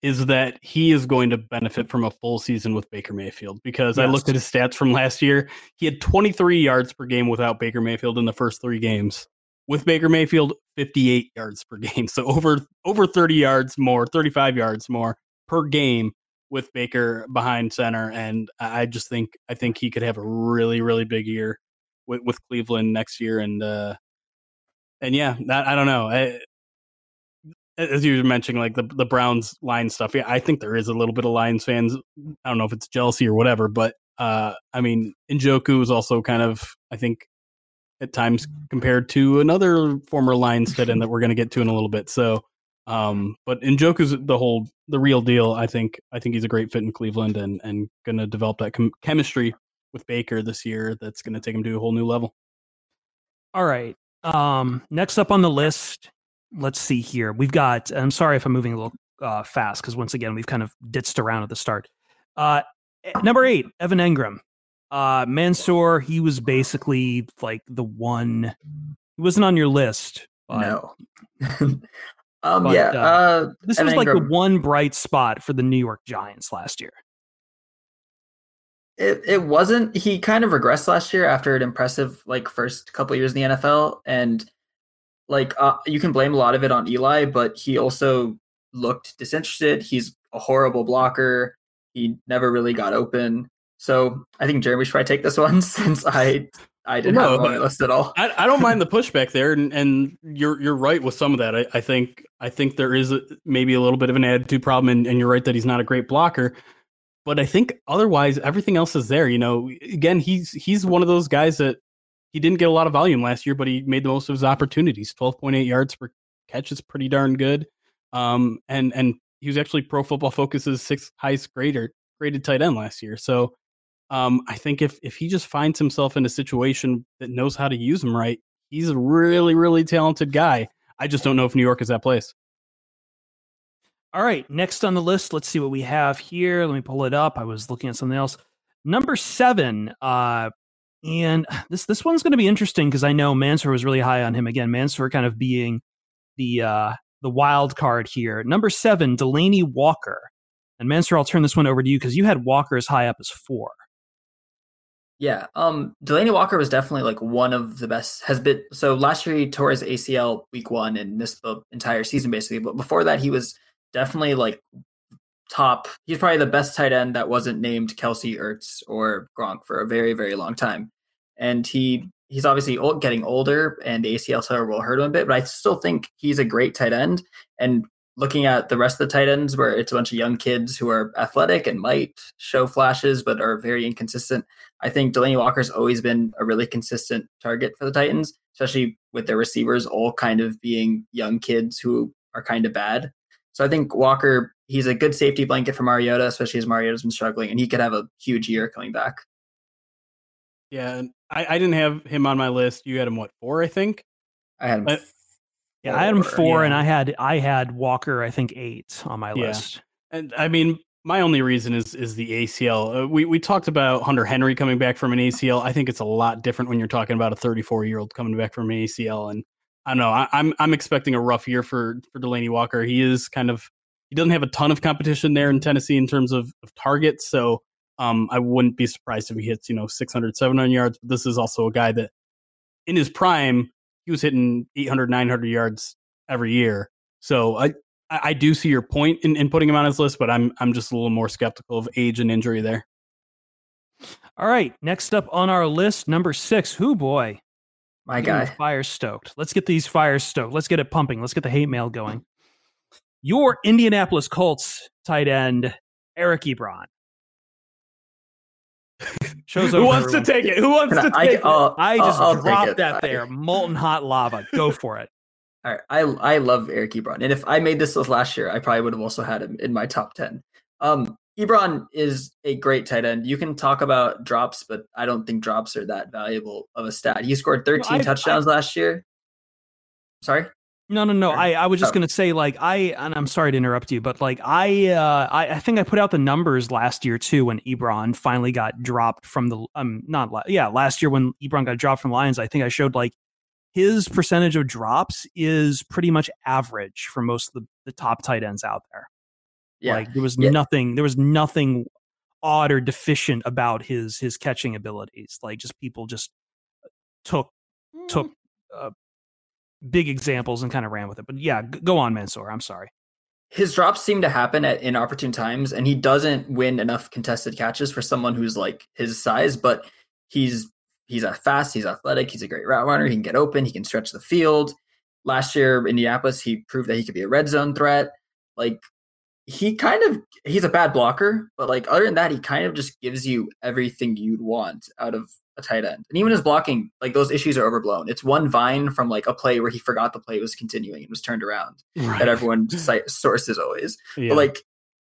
is that he is going to benefit from a full season with Baker Mayfield. Because yes. I looked at his stats from last year. He had twenty-three yards per game without Baker Mayfield in the first three games. With Baker Mayfield, fifty-eight yards per game. So over over thirty yards more, thirty-five yards more per game with Baker behind center. And I just think I think he could have a really, really big year with, with Cleveland next year. And uh, and yeah, that, I don't know. I, as you were mentioning, like the, the Browns line stuff. Yeah, I think there is a little bit of Lions fans. I don't know if it's jealousy or whatever, but uh, I mean, Njoku is also kind of, I think, at times compared to another former Lions fit in that we're going to get to in a little bit. So, um, but Njoku's the whole, the real deal. I think, I think he's a great fit in Cleveland and, and going to develop that com- chemistry with Baker this year. That's going to take him to a whole new level. All right. Um, next up on the list, let's see here. We've got, I'm sorry if I'm moving a little uh, fast, because once again, we've kind of ditzed around at the start. Uh, number eight, Evan Engram. Uh, Mansoor, he was basically like the one. He wasn't on your list. But, no. um. But, yeah. Uh, uh, this Evan was like Engram. The one bright spot for the New York Giants last year. It it wasn't. He kind of regressed last year after an impressive like first couple years in the N F L, and like uh, you can blame a lot of it on Eli, but he also looked disinterested. He's a horrible blocker. He never really got open. So I think Jeremy should probably take this one since I I didn't no, have my list at all. I, I don't mind the pushback there, and, and you're you're right with some of that. I, I think I think there is a, maybe a little bit of an attitude problem, and, and you're right that he's not a great blocker. But I think otherwise everything else is there. You know, again, he's he's one of those guys that he didn't get a lot of volume last year, but he made the most of his opportunities. twelve point eight yards per catch is pretty darn good. Um, and and he was actually Pro Football Focus's sixth highest grader graded tight end last year. So. Um, I think if if he just finds himself in a situation that knows how to use him right, he's a really, really talented guy. I just don't know if New York is that place. All right, next on the list, let's see what we have here. Let me pull it up. I was looking at something else. Number seven, uh, and this this one's going to be interesting because I know Mansoor was really high on him again. Mansoor kind of being the uh, the wild card here. Number seven, Delanie Walker. And Mansoor, I'll turn this one over to you because you had Walker as high up as four. Yeah, um, Delanie Walker was definitely like one of the best has been. So last year he tore his A C L week one and missed the entire season basically. But before that, he was definitely like top. He's probably the best tight end that wasn't named Kelsey, Ertz, or Gronk for a very, very long time. And he he's obviously old, getting older, and the A C L tear will hurt him a bit. But I still think he's a great tight end. And looking at the rest of the tight ends, where it's a bunch of young kids who are athletic and might show flashes but are very inconsistent. I think Delanie Walker's always been a really consistent target for the Titans, especially with their receivers all kind of being young kids who are kind of bad. So I think Walker, he's a good safety blanket for Mariota, especially as Mariota's been struggling, and he could have a huge year coming back. Yeah, I, I didn't have him on my list. You had him, what, four, I think? I had him I, Yeah, four, I had him four, yeah. and I had I had Walker, I think, eight on my yeah. list. And I mean... My only reason is is the A C L. Uh, we we talked about Hunter Henry coming back from an A C L. I think it's a lot different when you're talking about a thirty-four year old coming back from an A C L. And I don't know. I, I'm I'm expecting a rough year for for Delanie Walker. He is kind of he doesn't have a ton of competition there in Tennessee in terms of, of targets. So um, I wouldn't be surprised if he hits you know six hundred, seven hundred yards. But this is also a guy that in his prime he was hitting eight hundred, nine hundred yards every year. So I. I do see your point in, in putting him on his list, but I'm I'm just a little more skeptical of age and injury there. All right, next up on our list, number six. Who boy, my guy, fire stoked. Let's get these fires stoked. Let's get it pumping. Let's get the hate mail going. Your Indianapolis Colts tight end, Eric Ebron. Shows over. Who wants everyone. to take it? Who wants Can to I, take I, it? Uh, I just I'll dropped that Sorry. there, molten hot lava. Go for it. All right, I I love Eric Ebron, and if I made this list last year, I probably would have also had him in my top ten. Um, Ebron is a great tight end. You can talk about drops, but I don't think drops are that valuable of a stat. He scored thirteen well, I, touchdowns I, last year. Sorry? No, no, no. I, I was just oh. going to say, like, I, and I'm sorry to interrupt you, but like, I, uh, I, I think I put out the numbers last year too, when Ebron finally got dropped from the, um, not, la- yeah, last year when Ebron got dropped from Lions, I think I showed like his percentage of drops is pretty much average for most of the, the top tight ends out there. Yeah. Like there was yeah. nothing, there was nothing odd or deficient about his, his catching abilities. Like just people just took, mm. took, uh, big examples and kind of ran with it. But yeah, go on, Mansoor. I'm sorry. His drops seem to happen at inopportune times, and he doesn't win enough contested catches for someone who's like his size, but he's he's a fast, he's athletic, he's a great route runner, he can get open, he can stretch the field. Last year, Indianapolis, he proved that he could be a red zone threat. Like he kind of, he's a bad blocker, but like other than that, he kind of just gives you everything you'd want out of a tight end. And even his blocking, like those issues are overblown. It's one vine from like a play where he forgot the play was continuing and was turned around right. that everyone cite, sources always. Yeah. But like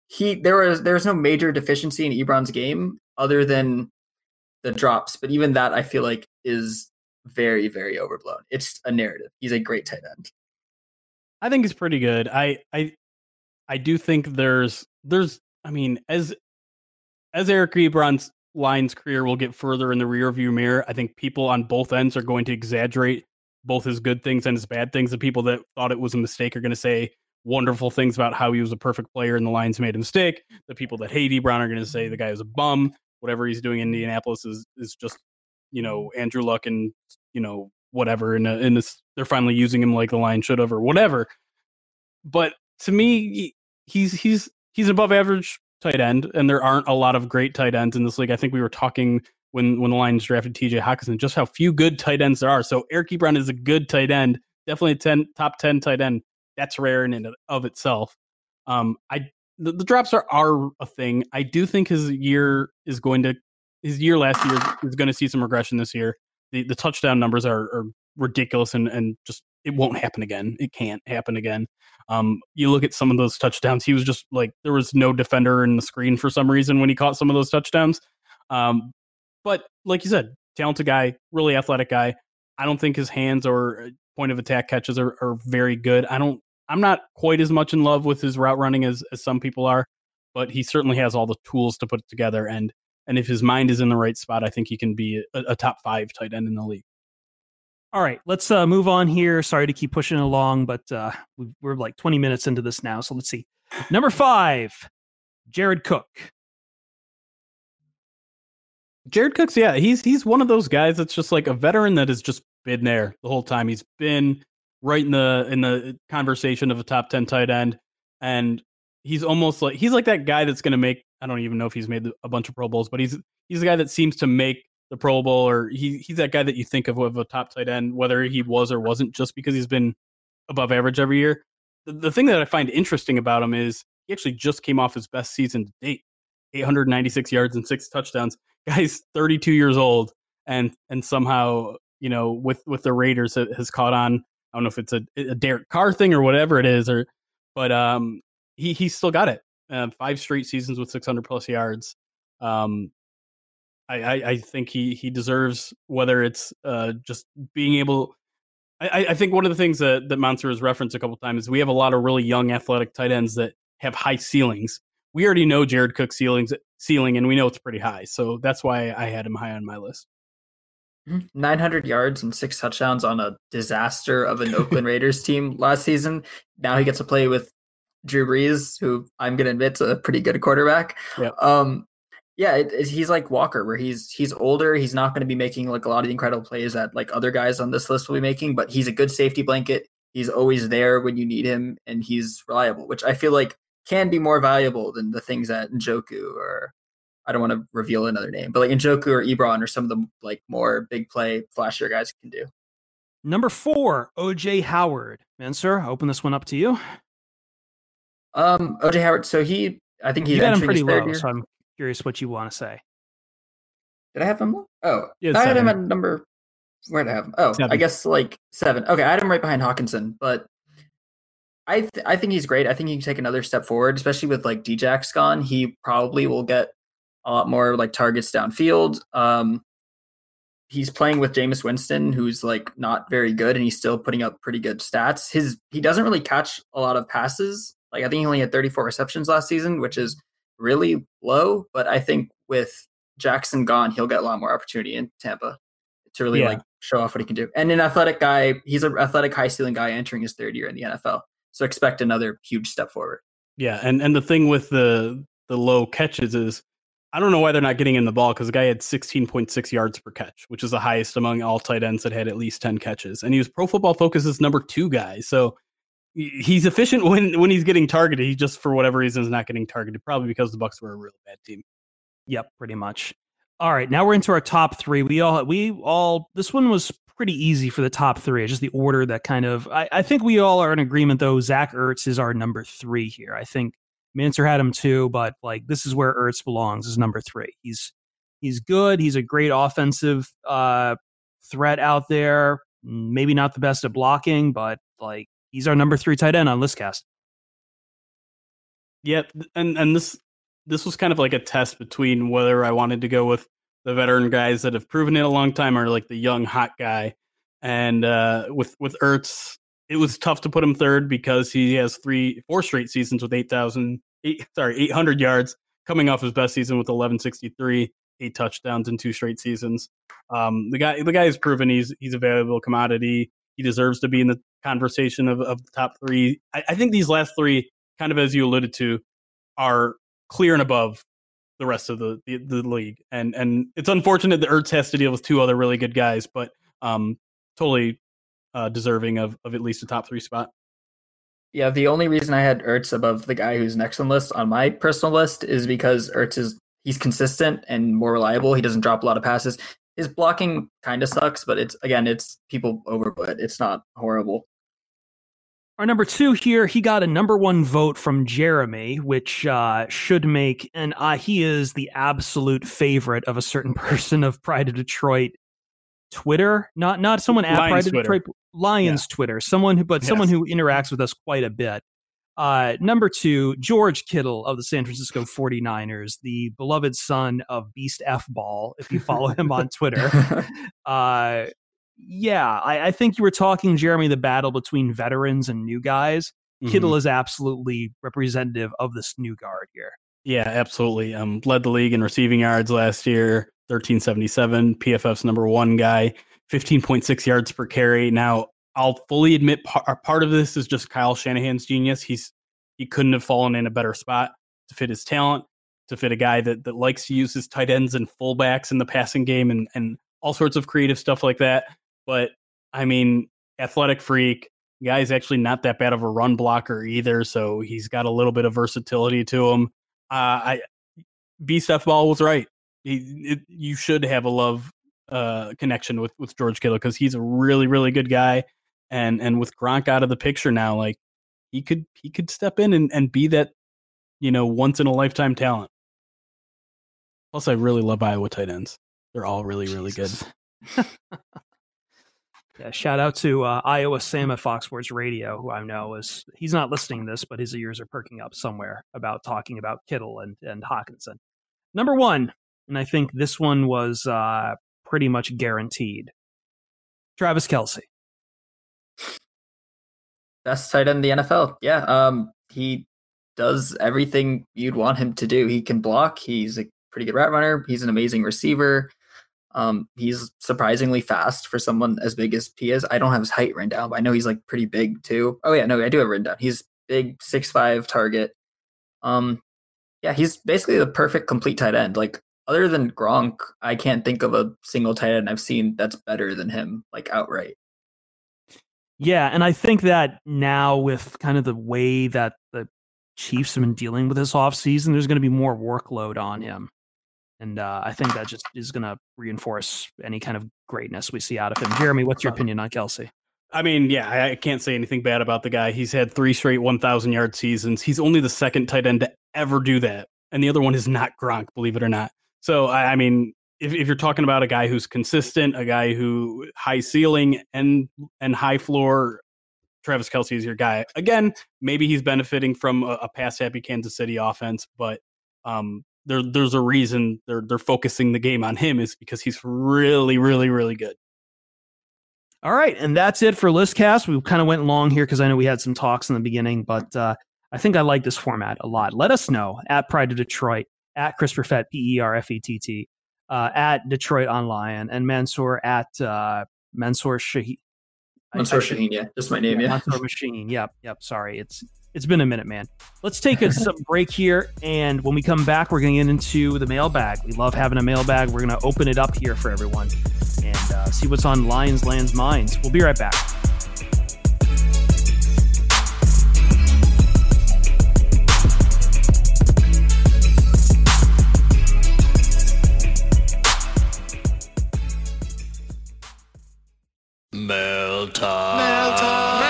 he, there was, there was no major deficiency in Ebron's game other than the drops. But even that I feel like is very, very overblown. It's a narrative. He's a great tight end. I think he's pretty good. I, I, I do think there's there's I mean, as as Eric Ebron's Lions career will get further in the rearview mirror, I think people on both ends are going to exaggerate both his good things and his bad things. The people that thought it was a mistake are going to say wonderful things about how he was a perfect player and the Lions made a mistake. The people that hate Ebron are going to say the guy is a bum. Whatever he's doing in Indianapolis is is just, you know, Andrew Luck and, you know, whatever. And, and this, they're finally using him like the Lions should have or whatever. But to me, He's he's he's above average tight end, and there aren't a lot of great tight ends in this league. I think we were talking when, when the Lions drafted T J Hockenson, just how few good tight ends there are. So Eric Ebron is a good tight end, definitely a ten, top ten tight end. That's rare in and of itself. Um, I the, the drops are, are a thing. I do think his year is going to his year last year is going to see some regression this year. The the touchdown numbers are, are ridiculous and and just. It won't happen again. It can't happen again. Um, you look at some of those touchdowns. He was just like, there was no defender in the screen for some reason when he caught some of those touchdowns. Um, but like you said, talented guy, really athletic guy. I don't think his hands or point of attack catches are, are very good. I don't, I'm not quite as much in love with his route running as, as some people are, but he certainly has all the tools to put it together. And, and if his mind is in the right spot, I think he can be a, a top five tight end in the league. All right, let's uh, move on here. Sorry to keep pushing along, but uh, we're like twenty minutes into this now, so let's see. Number five, Jared Cook. Jared Cook's, yeah, he's he's one of those guys that's just like a veteran that has just been there the whole time. He's been right in the in the conversation of a top ten tight end, and he's almost like he's like that guy that's going to make. I don't even know if he's made a bunch of Pro Bowls, but he's he's the guy that seems to make the Pro Bowl, or he he's that guy that you think of of a top tight end, whether he was or wasn't, just because he's been above average every year. The, the thing that I find interesting about him is he actually just came off his best season to date, eight hundred ninety-six yards and six touchdowns. Guy's thirty-two years old, and and somehow, you know, with, with the Raiders has caught on. I don't know if it's a, a Derek Carr thing or whatever it is, or but um he he's still got it. Uh, five straight seasons with six hundred plus yards. Um, I, I think he, he deserves, whether it's uh, just being able. I, I think one of the things that, that Mansoor has referenced a couple of times is we have a lot of really young athletic tight ends that have high ceilings. We already know Jared Cook's ceilings, ceiling, and we know it's pretty high. So that's why I had him high on my list. nine hundred yards and six touchdowns on a disaster of an Oakland Raiders team last season. Now he gets to play with Drew Brees, who I'm going to admit is a pretty good quarterback. Yep. Um, Yeah, it, it, he's like Walker, where he's he's older. He's not going to be making like a lot of the incredible plays that like other guys on this list will be making, but he's a good safety blanket. He's always there when you need him, and he's reliable, which I feel like can be more valuable than the things that Njoku or I don't want to reveal another name, but like Njoku or Ebron or some of the like more big play, flashier guys can do. Number four, O J Howard. Mansoor, I'll open this one up to you. Um, O J Howard. So he, I think he's you got him pretty low. So I'm curious what you want to say. Did I have him? Oh, yeah, I had him at number. Where did I have him? Oh, seven. I guess like seven. Okay, I had him right behind Hockenson, but I th- I think he's great. I think he can take another step forward, especially with like D-Jack's gone. He probably will get a lot more like targets downfield. Um, he's playing with Jameis Winston, who's like not very good, and he's still putting up pretty good stats. His he doesn't really catch a lot of passes. Like I think he only had thirty-four receptions last season, which is really low. But I think with Jackson gone, he'll get a lot more opportunity in Tampa to really yeah. like show off what he can do. And an athletic guy, he's an athletic high ceiling guy entering his third year in the N F L. So expect another huge step forward. Yeah, and and the thing with the the low catches is, I don't know why they're not getting in the ball, because the guy had sixteen point six yards per catch, which is the highest among all tight ends that had at least ten catches. And he was Pro Football Focus's number two guy. So he's efficient when, when he's getting targeted. He just, for whatever reason, is not getting targeted, probably because the Bucs were a really bad team. Yep, pretty much. All right, now we're into our top three. We all, we all, this one was pretty easy for the top three. It's just the order that kind of, I, I think we all are in agreement, though. Zach Ertz is our number three here. I think Mansoor had him too, but like this is where Ertz belongs, is number three. He's he's good. He's a great offensive uh, threat out there. Maybe not the best at blocking, but like he's our number three tight end on Listcast. Yep, yeah, and and this this was kind of like a test between whether I wanted to go with the veteran guys that have proven it a long time or like the young hot guy. And uh, with with Ertz, it was tough to put him third because he has three, four straight seasons with eight thousand, eight, sorry, eight hundred yards, coming off his best season with eleven sixty-three, eight touchdowns in two straight seasons. Um, the guy, the guy has proven he's he's a valuable commodity. He deserves to be in the conversation of, of the top three. I, I think these last three, kind of as you alluded to, are clear and above the rest of the the, the league. And and it's unfortunate that Ertz has to deal with two other really good guys, but um, totally. Uh, deserving of, of at least a top three spot. Yeah, the only reason I had Ertz above the guy who's next on the list on my personal list is because Ertz is he's consistent and more reliable. He doesn't drop a lot of passes. His blocking kind of sucks, but it's again, it's people overblow it. It's not horrible. Our number two here, he got a number one vote from Jeremy, which uh, should make, and uh, he is the absolute favorite of a certain person of Pride of Detroit Twitter, not not someone at Pride of Detroit, Lions yeah. Twitter, someone who, but yes. someone who interacts with us quite a bit. Uh, number two, George Kittle of the San Francisco forty-niners, the beloved son of Beast F Ball, if you follow him on Twitter. Uh, yeah, I, I think you were talking, Jeremy, the battle between veterans and new guys. Mm-hmm. Kittle is absolutely representative of this new guard here. Yeah, absolutely. Um, led the league in receiving yards last year. thirteen seventy-seven, P F F's number one guy, fifteen point six yards per carry. Now, I'll fully admit par- part of this is just Kyle Shanahan's genius. He's he couldn't have fallen in a better spot to fit his talent, to fit a guy that, that likes to use his tight ends and fullbacks in the passing game and, and all sorts of creative stuff like that. But, I mean, athletic freak. Guy's actually not that bad of a run blocker either, so he's got a little bit of versatility to him. Uh, I Beast F Ball was right. He, it, you should have a love uh, connection with, with George Kittle because he's a really, really good guy. And and with Gronk out of the picture now, like he could he could step in and, and be that, you know, once in a lifetime talent. Plus, I really love Iowa tight ends. They're all really, really Jesus. good. Yeah, shout out to uh, Iowa Sam at Fox Sports Radio, who I know is he's not listening to this, but his ears are perking up somewhere about talking about Kittle and, and Hockenson. Number one. And I think this one was uh, pretty much guaranteed. Travis Kelce. Best tight end in the N F L. Yeah, um, he does everything you'd want him to do. He can block. He's a pretty good route runner. He's an amazing receiver. Um, he's surprisingly fast for someone as big as he is. I don't have his height written down, but I know he's like pretty big too. Oh, yeah, no, I do have it written down. He's big, six five target. Um, yeah, he's basically the perfect complete tight end. Like, other than Gronk, I can't think of a single tight end I've seen that's better than him, like outright. Yeah, and I think that now with kind of the way that the Chiefs have been dealing with this offseason, there's going to be more workload on him. And uh, I think that just is going to reinforce any kind of greatness we see out of him. Jeremy, what's your opinion on Kelce? I mean, yeah, I can't say anything bad about the guy. He's had three straight one thousand-yard seasons. He's only the second tight end to ever do that. And the other one is not Gronk, believe it or not. So, I mean, if, if you're talking about a guy who's consistent, a guy who high ceiling and and high floor, Travis Kelce is your guy. Again, maybe he's benefiting from a, a pass-happy Kansas City offense, but um, there, there's a reason they're they're focusing the game on him, is because he's really, really, really good. All right, and that's it for Listcast. We kind of went long here because I know we had some talks in the beginning, but uh, I think I like this format a lot. Let us know at Pride of Detroit, at Chris Perfett, P E R F E T T, uh, at Detroit Online, and Mansoor at uh, Mansoor Shaheen. Mansoor Shaheen, yeah, just my name, yeah. yeah. Mansoor Machine, yep, yep, sorry, it's... It's been a minute, man. Let's take a some break here. And when we come back, we're going to get into the mailbag. We love having a mailbag. We're going to open it up here for everyone and uh, see what's on Lions, Lands, Minds. We'll be right back. Mail time. Mail time.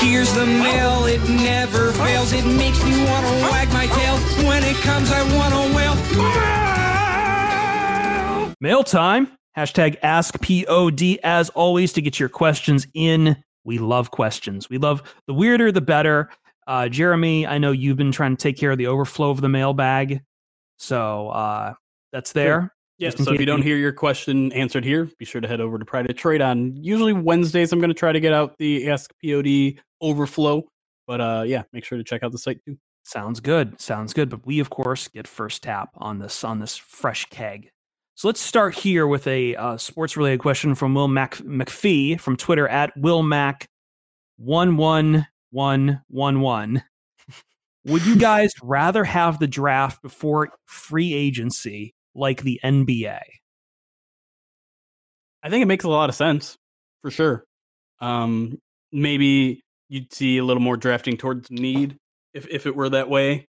Here's the mail, it never fails. It makes me want to wag my tail. When it comes, I want to wail. Mail time. Hashtag AskPOD. As always, to get your questions in. We love questions. We love the weirder, the better. Uh, Jeremy, I know you've been trying to take care of the overflow of the mailbag. So uh, that's there. Yeah, yeah. So if you don't hear your question answered here, be sure to head over to Pride Detroit on usually Wednesdays. I'm going to try to get out the AskPOD overflow, but uh yeah make sure to check out the site too. Sounds good sounds good But we of course get first tap on this on this fresh keg. So let's start here with a uh, sports related question from Will Mac- McPhee from Twitter at Will Mac one one one one one. Would you guys rather have the draft before free agency like the N B A? I think it makes a lot of sense for sure. Um maybe you'd see a little more drafting towards need if, if it were that way.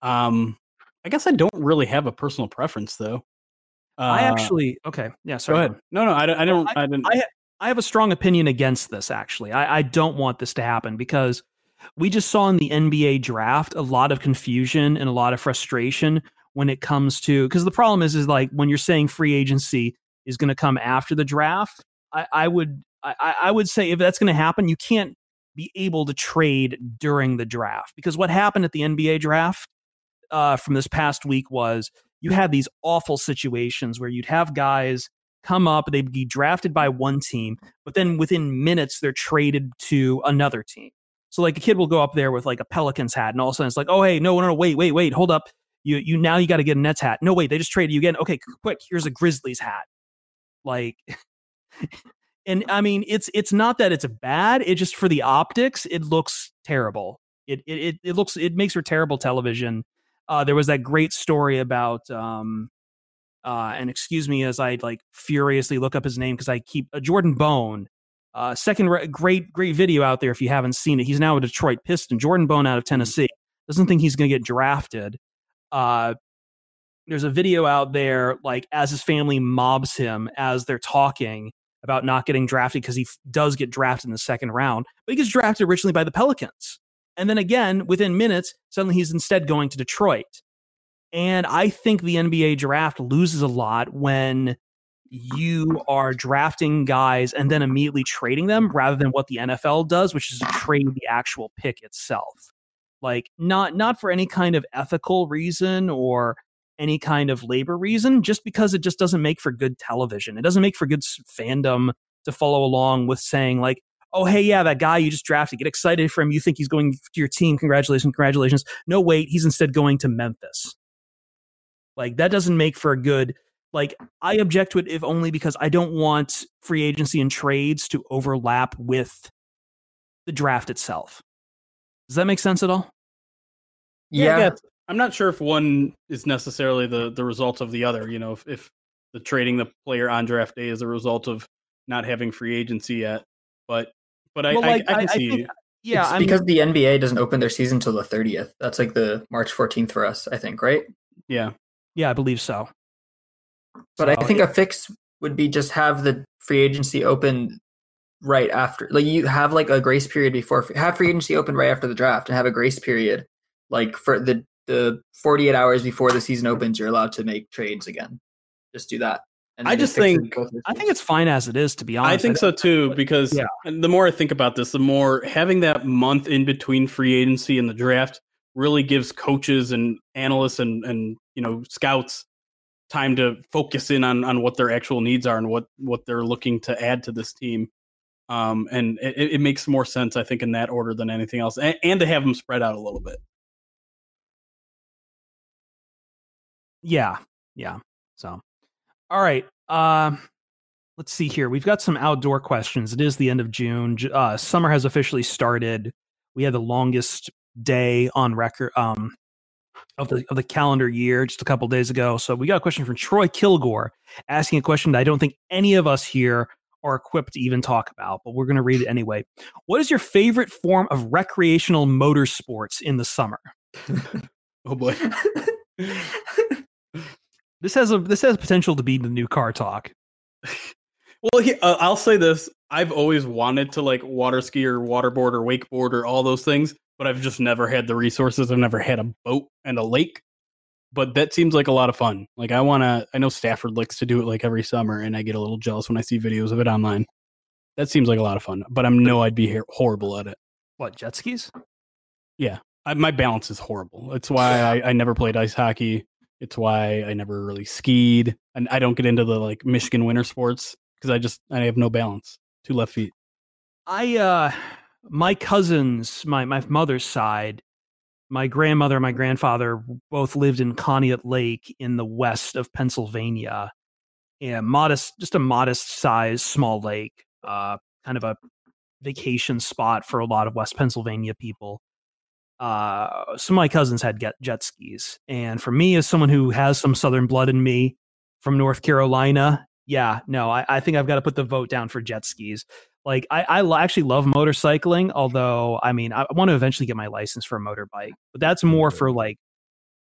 Um, I guess I don't really have a personal preference, though. Uh, I actually... Okay. Yeah, sorry. Go ahead. No, no, I, I don't... I, I, didn't. I, I have a strong opinion against this, actually. I, I don't want this to happen because we just saw in the N B A draft a lot of confusion and a lot of frustration when it comes to... Because the problem is, is like when you're saying free agency is going to come after the draft, I, I would I, I would say if that's going to happen, you can't be able to trade during the draft, because what happened at the N B A draft uh, from this past week was you had these awful situations where you'd have guys come up, they'd be drafted by one team, but then within minutes they're traded to another team. So like a kid will go up there with like a Pelicans hat, and all of a sudden it's like, oh hey, no, no, no, wait, wait, wait, hold up, you you now you got to get a Nets hat. No wait, they just traded you again. Okay, quick, here's a Grizzlies hat. Like. And I mean, it's it's not that it's bad. It just, for the optics, it looks terrible. It it it looks it makes for terrible television. Uh, there was that great story about um, uh, and excuse me as I like furiously look up his name because I keep uh, Jordan Bone. Uh, second re- great great video out there if you haven't seen it. He's now a Detroit Piston. Jordan Bone out of Tennessee doesn't think he's going to get drafted. Uh, there's a video out there like as his family mobs him as they're talking about not getting drafted because he f- does get drafted in the second round, but he gets drafted originally by the Pelicans. And then again, within minutes, suddenly he's instead going to Detroit. And I think the N B A draft loses a lot when you are drafting guys and then immediately trading them rather than what the N F L does, which is to trade the actual pick itself. Like not, not for any kind of ethical reason or any kind of labor reason, just because it just doesn't make for good television. It doesn't make for good fandom to follow along with saying like, oh, hey, yeah, that guy you just drafted, get excited for him. You think he's going to your team. Congratulations, congratulations. No, wait, he's instead going to Memphis. Like that doesn't make for a good, like I object to it if only because I don't want free agency and trades to overlap with the draft itself. Does that make sense at all? Yeah. yeah I'm not sure if one is necessarily the, the result of the other. You know, if, if the trading the player on draft day is a result of not having free agency yet, but but I, well, like, I, I can I, see I think, yeah, it's I'm, because the N B A doesn't open their season till the thirtieth. That's like the March fourteenth for us, I think, right? Yeah, yeah, I believe so. But so, I think yeah. a fix would be just have the free agency open right after. Like you have like a grace period before, have free agency open right after the draft, and have a grace period like for the. The forty-eight hours before the season opens, you're allowed to make trades again. Just do that. And I just think I think it's fine as it is, to be honest. I think I so too, because yeah. the more I think about this, the more having that month in between free agency and the draft really gives coaches and analysts and, and you know scouts time to focus in on, on what their actual needs are and what, what they're looking to add to this team. Um, and it, it makes more sense, I think, in that order than anything else, and, and to have them spread out a little bit. Yeah, yeah. So, all right. Uh, let's see here. We've got some outdoor questions. It is the end of June. Uh, summer has officially started. We had the longest day on record um, of the of the calendar year just a couple days ago. So we got a question from Troy Kilgore asking a question that I don't think any of us here are equipped to even talk about, but we're going to read it anyway. What is your favorite form of recreational motorsports in the summer? Oh boy. This has a this has potential to be the new car talk. Well, he, uh, I'll say this: I've always wanted to like water ski or waterboard or wakeboard or all those things, but I've just never had the resources. I've never had a boat and a lake, but that seems like a lot of fun. Like I want to. I know Stafford likes to do it like every summer, and I get a little jealous when I see videos of it online. That seems like a lot of fun, but I know I'd be horrible at it. What, jet skis? Yeah, I, my balance is horrible. That's why I, I never played ice hockey. It's why I never really skied, and I don't get into the like Michigan winter sports because I just I have no balance. Two left feet. I uh, my cousins, my my mother's side, my grandmother and my grandfather both lived in Conneaut Lake in the west of Pennsylvania, and modest, just a modest size, small lake, uh, kind of a vacation spot for a lot of West Pennsylvania people. Uh, some of my cousins had get jet skis, and for me, as someone who has some Southern blood in me from North Carolina, yeah, no, I, I think I've got to put the vote down for jet skis. Like I, I actually love motorcycling, although I mean, I want to eventually get my license for a motorbike, but that's more for like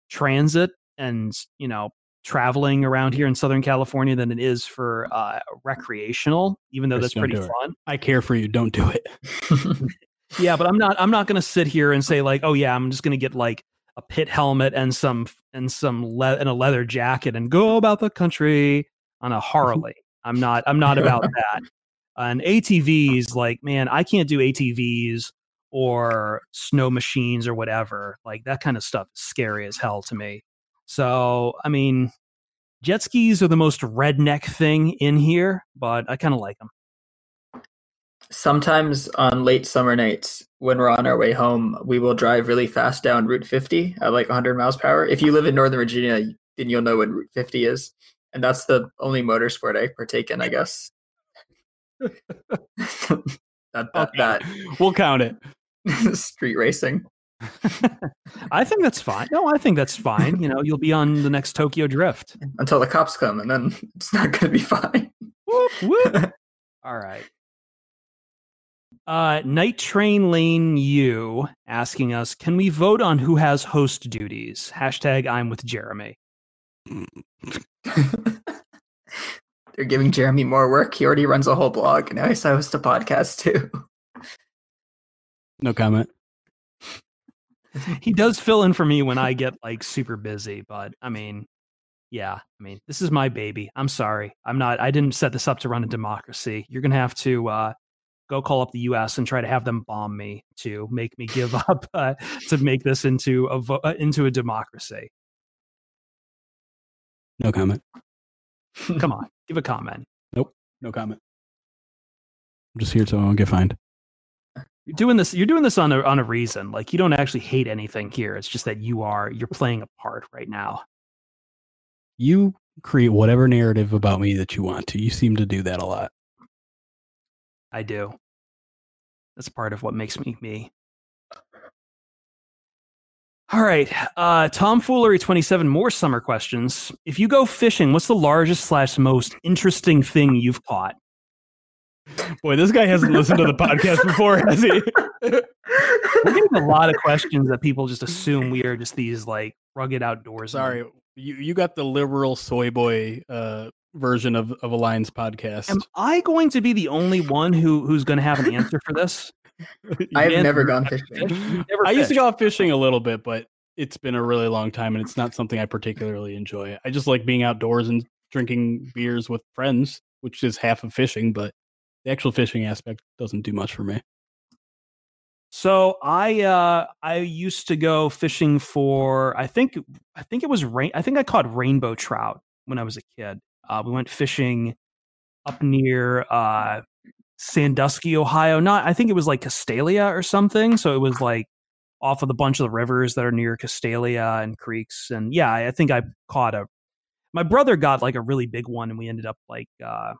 transit and, you know, traveling around here in Southern California than it is for uh, recreational, even though that's pretty fun. I care for you. Don't do it. Yeah, but I'm not. I'm not going to sit here and say like, oh yeah, I'm just going to get like a pit helmet and some and some le- and a leather jacket and go about the country on a Harley. I'm not. I'm not about that. And A T Vs, like man, I can't do A T Vs or snow machines or whatever. Like that kind of stuff is scary as hell to me. So I mean, jet skis are the most redneck thing in here, but I kind of like them. Sometimes on late summer nights when we're on our way home, we will drive really fast down Route fifty at like one hundred miles per hour. If you live in Northern Virginia, then you'll know what Route fifty is. And that's the only motorsport I partake in, I guess. Not that, okay. that. We'll count it. Street racing. I think that's fine. No, I think that's fine. You know, you'll be on the next Tokyo Drift. Until the cops come, and then it's not going to be fine. Whoop, whoop. All right. Uh, Night Train Lane U asking us, can we vote on who has host duties? Hashtag I'm with Jeremy. They're giving Jeremy more work. He already runs a whole blog, and now he's host a podcast too. No comment. He does fill in for me when I get like super busy, but I mean, yeah, I mean, this is my baby. I'm sorry. I'm not, I didn't set this up to run a democracy. You're going to have to, uh, go call up the U S and try to have them bomb me to make me give up uh, to make this into a vo- uh, into a democracy. No comment. Come on, give a comment. Nope, no comment. I'm just here so I don't get fined. You're doing this. You're doing this on a on a reason. Like you don't actually hate anything here. It's just that you are you're playing a part right now. You create whatever narrative about me that you want to. You seem to do that a lot. I do. That's part of what makes me me. All right. Uh, Tomfoolery twenty-seven, more summer questions. If you go fishing, what's the largest slash most interesting thing you've caught? Boy, this guy hasn't listened to the podcast before, has he? We're getting a lot of questions that people just assume we are just these like rugged outdoorsmen. Sorry, you, you got the liberal soy boy uh version of, of a Lions podcast. Am I going to be the only one who who's going to have an answer for this? I have never gone fishing. Never I fished. Used to go fishing a little bit, but it's been a really long time and it's not something I particularly enjoy. I just like being outdoors and drinking beers with friends, which is half of fishing, but the actual fishing aspect doesn't do much for me. So I uh, I used to go fishing for I think I think it was rain. I think I caught rainbow trout when I was a kid. Uh, we went fishing up near uh, Sandusky, Ohio. Not I think it was like Castalia or something. So it was like off of the bunch of the rivers that are near Castalia and creeks. And yeah, I think I caught a. My brother got like a really big one, and we ended up like uh,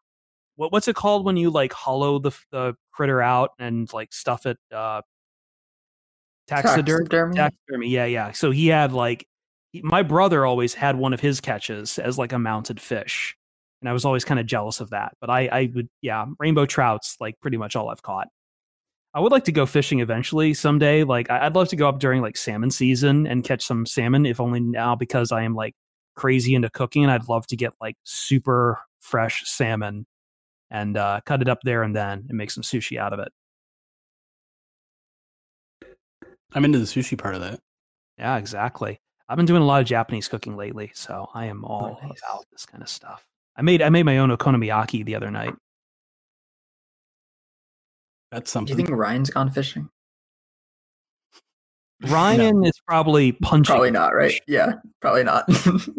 what what's it called when you like hollow the the critter out and like stuff it. Uh, Taxidermy. Taxidermy. Taxidermy, yeah, yeah. So he had like, my brother always had one of his catches as like a mounted fish, and I was always kind of jealous of that. But I, I would, yeah, rainbow trout's like pretty much all I've caught. I would like to go fishing eventually someday. Like I'd love to go up during like salmon season and catch some salmon, if only now because I am like crazy into cooking, and I'd love to get like super fresh salmon and uh, cut it up there and then and make some sushi out of it. I'm into the sushi part of that. Yeah, exactly. I've been doing a lot of Japanese cooking lately, so I am all oh, nice. about this kind of stuff. I made I made my own okonomiyaki the other night. That's something. Do you think Ryan's gone fishing? Ryan no. is probably punching. Probably not, right? Yeah, probably not.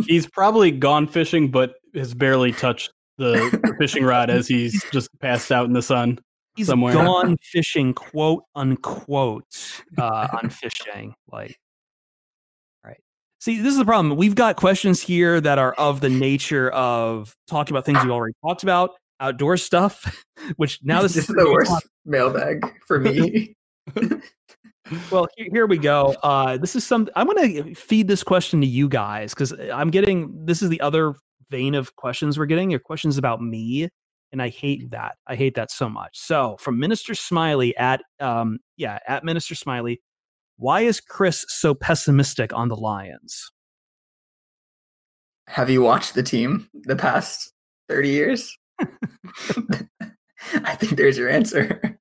He's probably gone fishing, but has barely touched the fishing rod as he's just passed out in the sun. He's somewhere. Gone fishing, quote unquote, uh, on fishing. Like, right. See, this is the problem. We've got questions here that are of the nature of talking about things we've already talked about, outdoor stuff, which now this, this is the worst mailbag for me. Well, here, here we go. Uh, this is some, I'm going to feed this question to you guys because I'm getting, this is the other vein of questions we're getting, your questions about me. And I hate that. I hate that so much. So from Minister Smiley at, um, yeah, at Minister Smiley, why is Chris so pessimistic on the Lions? Have you watched the team the past thirty years? I think there's your answer.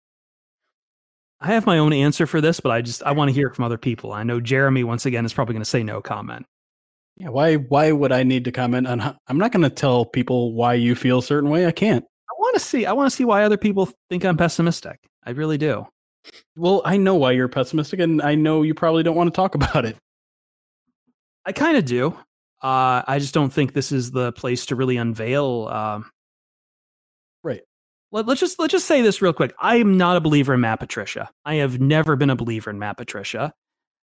I have my own answer for this, but I just, I want to hear it from other people. I know Jeremy, once again, is probably going to say no comment. Yeah. Why, why would I need to comment on how, I'm not going to tell people why you feel a certain way. I can't. I want to see. I want to see why other people think I'm pessimistic. I really do. Well, I know why you're pessimistic, and I know you probably don't want to talk about it. I kind of do. Uh, I just don't think this is the place to really unveil. Um, right. Let, let's just let's just say this real quick. I am not a believer in Matt Patricia. I have never been a believer in Matt Patricia.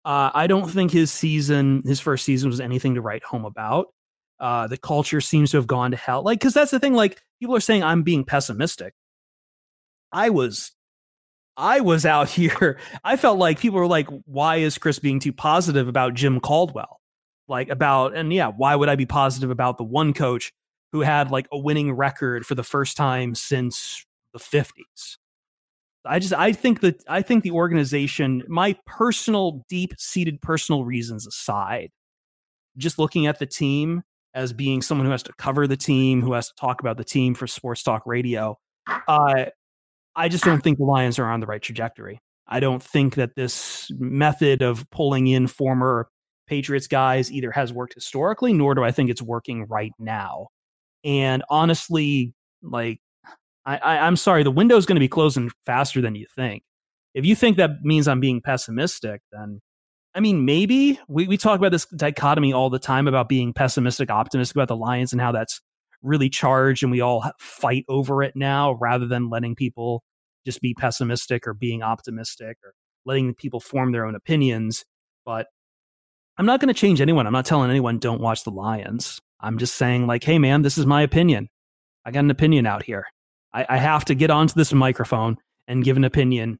Uh, I don't think his season, his first season, was anything to write home about. Uh, the culture seems to have gone to hell. Like, because that's the thing. Like, people are saying I'm being pessimistic. I was, I was out here. I felt like people were like, "Why is Chris being too positive about Jim Caldwell?" Like about, and yeah, why would I be positive about the one coach who had like a winning record for the first time since the fifties? I just, I think that, I think the organization, my personal, deep-seated personal reasons aside, just looking at the team as being someone who has to cover the team, who has to talk about the team for sports talk radio. Uh, I just don't think the Lions are on the right trajectory. I don't think that this method of pulling in former Patriots guys either has worked historically, nor do I think it's working right now. And honestly, like, I, I, I'm sorry, the window's going to be closing faster than you think. If you think that means I'm being pessimistic, then I mean, maybe we, we talk about this dichotomy all the time about being pessimistic, optimistic about the Lions and how that's really charged and we all fight over it now rather than letting people just be pessimistic or being optimistic or letting people form their own opinions. But I'm not going to change anyone. I'm not telling anyone don't watch the Lions. I'm just saying like, hey, man, this is my opinion. I got an opinion out here. I, I have to get onto this microphone and give an opinion.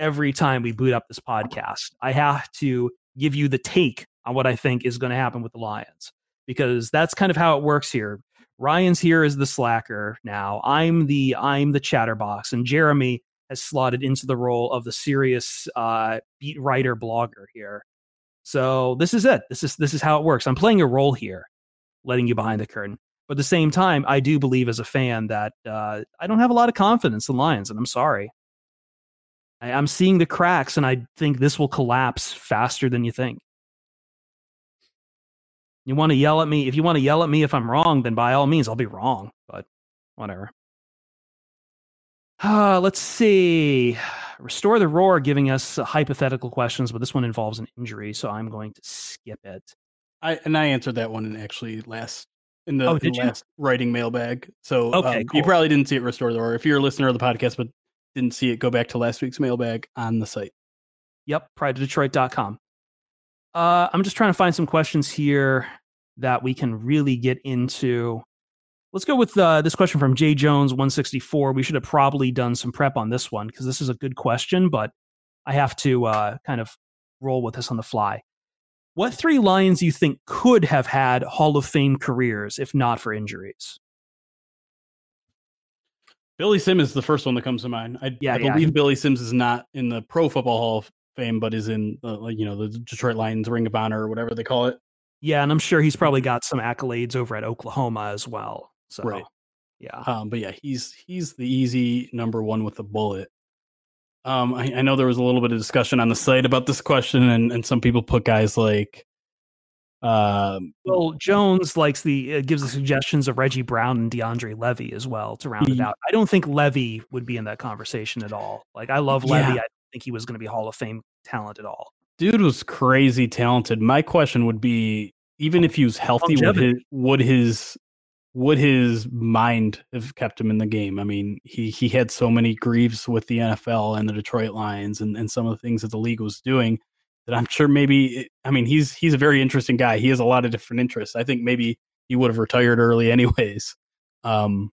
Every time we boot up this podcast, I have to give you the take on what I think is going to happen with the Lions, because that's kind of how it works here. Ryan's here is the slacker. Now I'm the, I'm the chatterbox, and Jeremy has slotted into the role of the serious uh, beat writer blogger here. So this is it. This is, this is how it works. I'm playing a role here, letting you behind the curtain. But at the same time, I do believe as a fan that uh, I don't have a lot of confidence in Lions, and I'm sorry. I'm seeing the cracks, and I think this will collapse faster than you think. You want to yell at me? If you want to yell at me if I'm wrong, then by all means, I'll be wrong. But whatever. Uh, let's see. Restore the Roar giving us hypothetical questions, but this one involves an injury, so I'm going to skip it. I and I answered that one in actually last in the, oh, in the last writing mailbag. So okay, um, cool. You probably didn't see it, Restore the Roar. If you're a listener of the podcast but didn't see it, go back to last week's mailbag on the site. Yep, pride of detroit dot com. Uh, I'm just trying to find some questions here that we can really get into. Let's go with uh, this question from Jay Jones one sixty-four. We should have probably done some prep on this one because this is a good question, but I have to uh, kind of roll with this on the fly. What three Lions do you think could have had Hall of Fame careers if not for injuries? Billy Sims is the first one that comes to mind. I, yeah, I yeah. believe Billy Sims is not in the Pro Football Hall of Fame, but is in uh, you know the Detroit Lions Ring of Honor or whatever they call it. Yeah, and I'm sure he's probably got some accolades over at Oklahoma as well. So, right. Yeah. Um, but yeah, he's he's the easy number one with a bullet. Um, I, I know there was a little bit of discussion on the site about this question, and, and some people put guys like. Um, well, Jones likes the uh, gives the suggestions of Reggie Brown and DeAndre Levy as well to round it out. I don't think Levy would be in that conversation at all. Like I love Levy. Yeah. I don't think he was going to be Hall of Fame talent at all. Dude was crazy talented. My question would be, even if he was healthy, would his, would his would his mind have kept him in the game? I mean, he he had so many grieves with the N F L and the Detroit Lions and, and some of the things that the league was doing. That I'm sure maybe, I mean, he's he's a very interesting guy. He has a lot of different interests. I think maybe he would have retired early anyways. Um,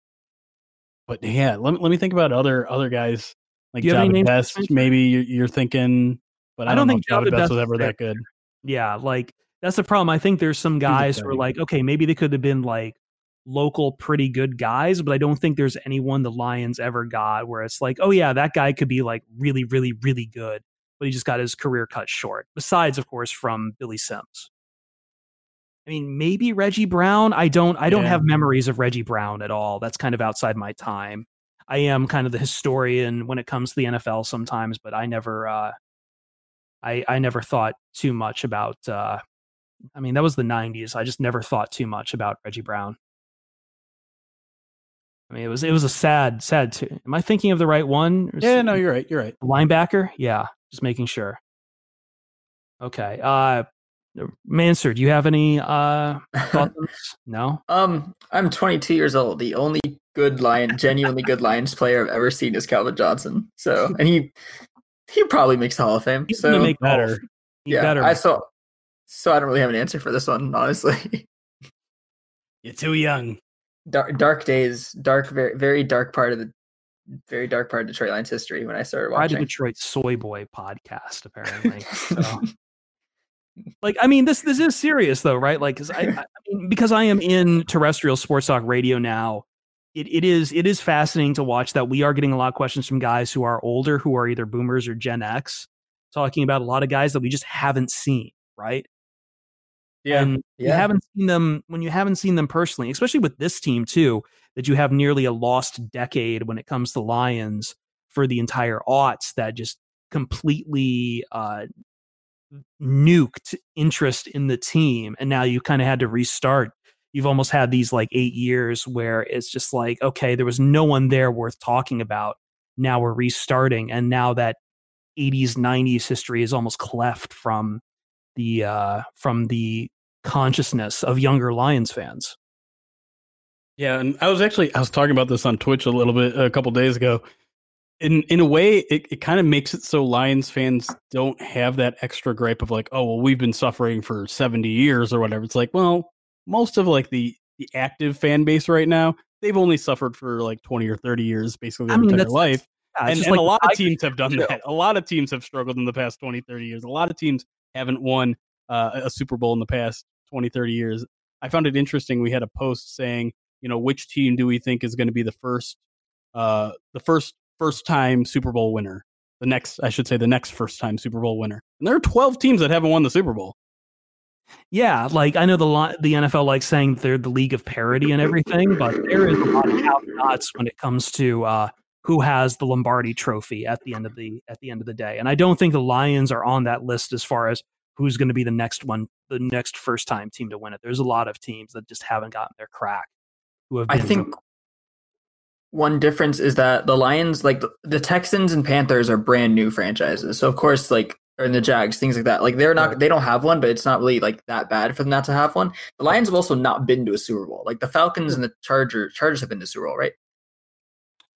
but yeah, let me, let me think about other other guys like Javid Best. Maybe you're thinking, but I, I don't, don't think Javid Best was ever that good. Yeah, like that's the problem. I think there's some guys who are like, okay, maybe they could have been like local pretty good guys, but I don't think there's anyone the Lions ever got where it's like, oh yeah, that guy could be like really, really, really good. But he just got his career cut short, besides, of course, from Billy Sims. I mean, maybe Reggie Brown. I don't I don't yeah. have memories of Reggie Brown at all. That's kind of outside my time. I am kind of the historian when it comes to the N F L sometimes, but I never uh, I, I never thought too much about. Uh, I mean, that was the nineties. I just never thought too much about Reggie Brown. I mean, it was it was a sad, sad. T- am I thinking of the right one? Or yeah, no, you're right. You're right. Linebacker. Yeah. Just making sure. Okay. Uh, Mansoor, do you have any uh, thoughts? No? Um, I'm twenty-two years old. The only good Lion, genuinely good Lions player I've ever seen is Calvin Johnson. So, and he he probably makes the Hall of Fame. He's so, going to make better. Yeah, better. I saw, so I don't really have an answer for this one, honestly. You're too young. Dark, dark days. Dark, very, very dark part of the Very dark part of Detroit Lions history when I started watching. Pride of Detroit Soy Boy podcast, apparently. So. Like, I mean, this this is serious though, right? Like, because I, I mean, because I am in terrestrial sports talk radio now. It it is it is fascinating to watch that we are getting a lot of questions from guys who are older, who are either boomers or Gen X, talking about a lot of guys that we just haven't seen, right? Yeah, and yeah. You haven't seen them when you haven't seen them personally, especially with this team too. That you have nearly a lost decade when it comes to Lions for the entire aughts that just completely uh, nuked interest in the team. And now you kind of had to restart. You've almost had these like eight years where it's just like, okay, there was no one there worth talking about. Now we're restarting. And now that eighties, nineties history is almost cleft from the uh, from the consciousness of younger Lions fans. Yeah, and I was actually I was talking about this on Twitch a little bit a couple days ago. In in a way, it, it kind of makes it so Lions fans don't have that extra gripe of like, oh well, we've been suffering for seventy years or whatever. It's like, well, most of like the, the active fan base right now, they've only suffered for like twenty or thirty years, basically their I mean, entire life. Yeah, and and like, a lot I of teams have done too. that. A lot of teams have struggled in the past twenty, thirty years. A lot of teams haven't won uh, a Super Bowl in the past twenty, thirty years. I found it interesting. We had a post saying, you know, which team do we think is going to be the first, uh, the first first time Super Bowl winner? The next, I should say, the next first time Super Bowl winner. And there are twelve teams that haven't won the Super Bowl. Yeah, like I know the the N F L likes saying they're the league of parity and everything, but there is a lot of out and outs when it comes to uh, who has the Lombardi Trophy at the end of the at the end of the day. And I don't think the Lions are on that list as far as who's going to be the next one the next first time team to win it. There's a lot of teams that just haven't gotten their crack. Who have been I think broke. One difference is that the Lions, like the, the Texans and Panthers, are brand new franchises. So of course, like, or in the Jags, things like that. Like they're not, they don't have one, but it's not really like that bad for them not to have one. The Lions have also not been to a Super Bowl. Like the Falcons and the Chargers, Chargers have been to Super Bowl, right?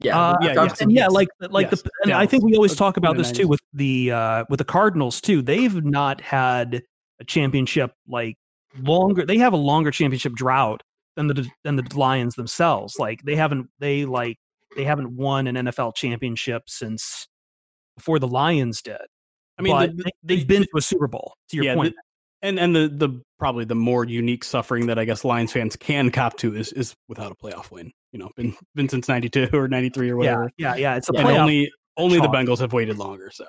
Yeah, uh, yeah, yeah. And yeah, like like yes. the and yeah. I think we always talk about this too with the uh, with the Cardinals too. They've not had a championship like longer. They have a longer championship drought than the than the Lions themselves. Like they haven't they like they haven't won an N F L championship since before the Lions did. I mean, but the, they've been to a Super Bowl, to your yeah, point. The, and and the, the probably the more unique suffering that I guess Lions fans can cop to is is without a playoff win. You know, been been since ninety-two or ninety-three or whatever. Yeah, yeah, yeah it's a yeah, playoff. And only only the Bengals have waited longer. So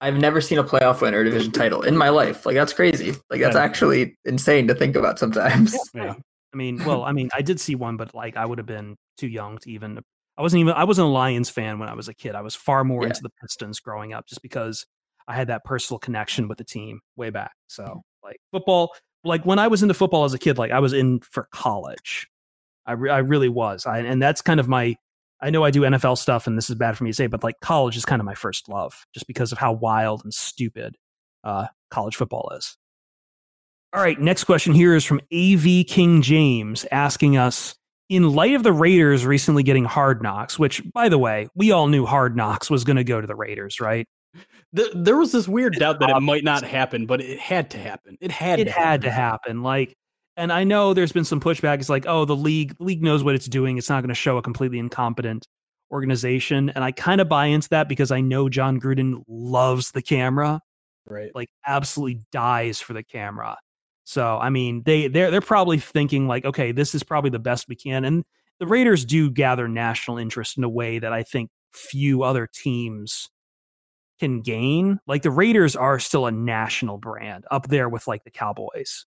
I've never seen a playoff win or a division title in my life. Like that's crazy. Like that's yeah. actually insane to think about sometimes. Yeah. yeah. I mean, well, I mean, I did see one, but like I would have been too young to even. I wasn't even. I wasn't a Lions fan when I was a kid. I was far more yeah. into the Pistons growing up, just because I had that personal connection with the team way back. So like football, like when I was into football as a kid, like I was in for college. I, re- I really was. I, and that's kind of my, I know I do N F L stuff and this is bad for me to say, but like college is kind of my first love just because of how wild and stupid uh, college football is. All right. Next question here is from A V King James asking us, in light of the Raiders recently getting Hard Knocks, which by the way, we all knew Hard Knocks was going to go to the Raiders, right? There was this weird doubt that it might not happen, but it had to happen. It had it to had happen. to happen. Like, and I know there's been some pushback. It's like, oh, the league the league knows what it's doing. It's not going to show a completely incompetent organization. And I kind of buy into that because I know John Gruden loves the camera, right? Like, absolutely dies for the camera. So, I mean, they they're they're probably thinking like, okay, this is probably the best we can. And the Raiders do gather national interest in a way that I think few other teams can gain. Like the Raiders are still a national brand up there with like the Cowboys.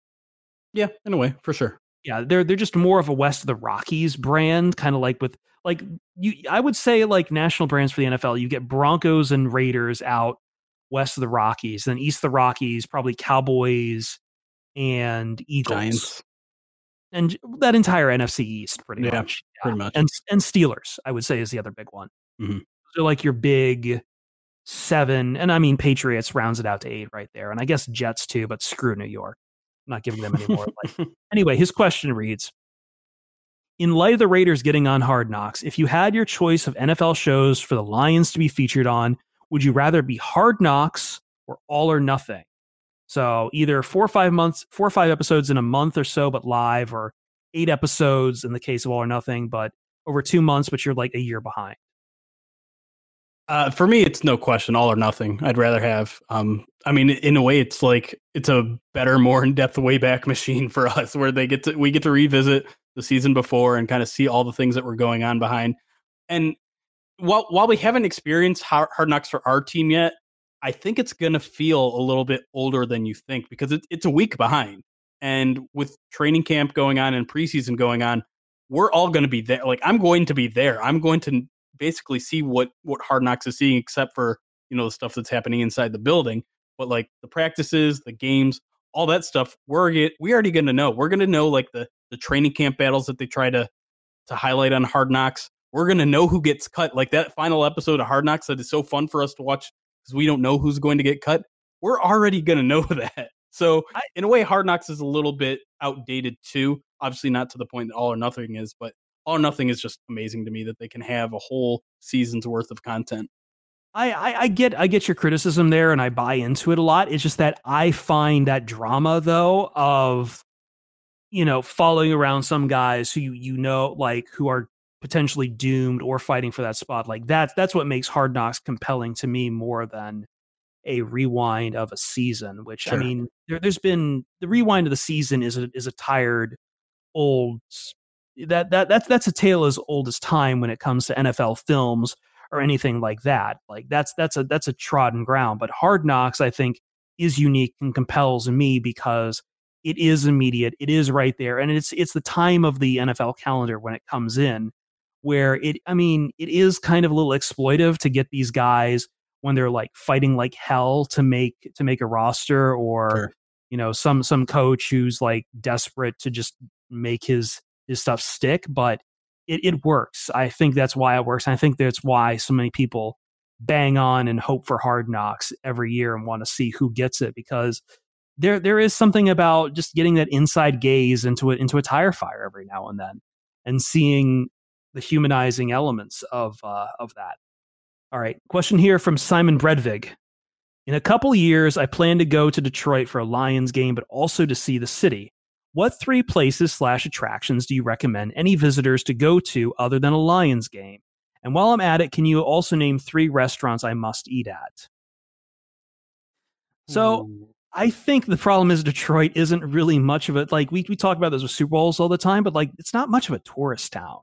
Yeah, in a way, for sure. Yeah, they're they're just more of a West of the Rockies brand, kind of like with like you. I would say like national brands for the N F L, you get Broncos and Raiders out west of the Rockies, then east of the Rockies, probably Cowboys and Eagles, Giants, and that entire N F C East, pretty yeah, much. Yeah. Pretty much, and and Steelers, I would say, is the other big one. Mm-hmm. So like your big seven, and I mean Patriots rounds it out to eight right there, and I guess Jets too, but screw New York. I'm not giving them any more. Like, anyway, his question reads, in light of the Raiders getting on Hard Knocks, if you had your choice of N F L shows for the Lions to be featured on, would you rather be Hard Knocks or All or Nothing? So either four or five months, four or five episodes in a month or so, but live, or eight episodes in the case of All or Nothing, but over two months, but you're like a year behind. Uh, for me, it's no question, All or Nothing. I'd rather have, um, I mean, in a way, it's like, it's a better, more in-depth Wayback Machine for us, where they get to, we get to revisit the season before and kind of see all the things that were going on behind. And while while we haven't experienced Hard Knocks for our team yet, I think it's going to feel a little bit older than you think, because it, it's a week behind. And with training camp going on and preseason going on, we're all going to be there. Like, I'm going to be there. I'm going to basically see what what Hard Knocks is seeing, except for, you know, the stuff that's happening inside the building, but like the practices, the games, all that stuff, we're get, we already going to know. We're going to know like the the training camp battles that they try to to highlight on Hard Knocks. We're going to know who gets cut, like that final episode of Hard Knocks that is so fun for us to watch because we don't know who's going to get cut. We're already going to know that. So I, in a way, Hard Knocks is a little bit outdated too. Obviously not to the point that All or Nothing is, but All or Nothing is just amazing to me that they can have a whole season's worth of content. I, I, I get I get your criticism there, and I buy into it a lot. It's just that I find that drama, though, of, you know, following around some guys who you, you know, like, who are potentially doomed or fighting for that spot. Like that, that's what makes Hard Knocks compelling to me more than a rewind of a season, which, sure. I mean, there, there's been the rewind of the season is a, is a tired old That that that's that's a tale as old as time when it comes to N F L films or anything like that. Like that's that's a that's a trodden ground. But Hard Knocks, I think, is unique and compels me because it is immediate. It is right there, and it's it's the time of the N F L calendar when it comes in, where it. I mean, it is kind of a little exploitive to get these guys when they're like fighting like hell to make to make a roster or. Sure. you know, some some coach who's like desperate to just make his his stuff stick, but it, it works. I think that's why it works. And I think that's why so many people bang on and hope for Hard Knocks every year and want to see who gets it, because there there is something about just getting that inside gaze into it into a tire fire every now and then and seeing the humanizing elements of uh, of that. All right, question here from Simon Bredvig. In a couple years, I plan to go to Detroit for a Lions game, but also to see the city. What three places slash attractions do you recommend any visitors to go to other than a Lions game? And while I'm at it, can you also name three restaurants I must eat at? So Ooh. I think the problem is Detroit isn't really much of it. Like we we talk about this with Super Bowls all the time, but like it's not much of a tourist town.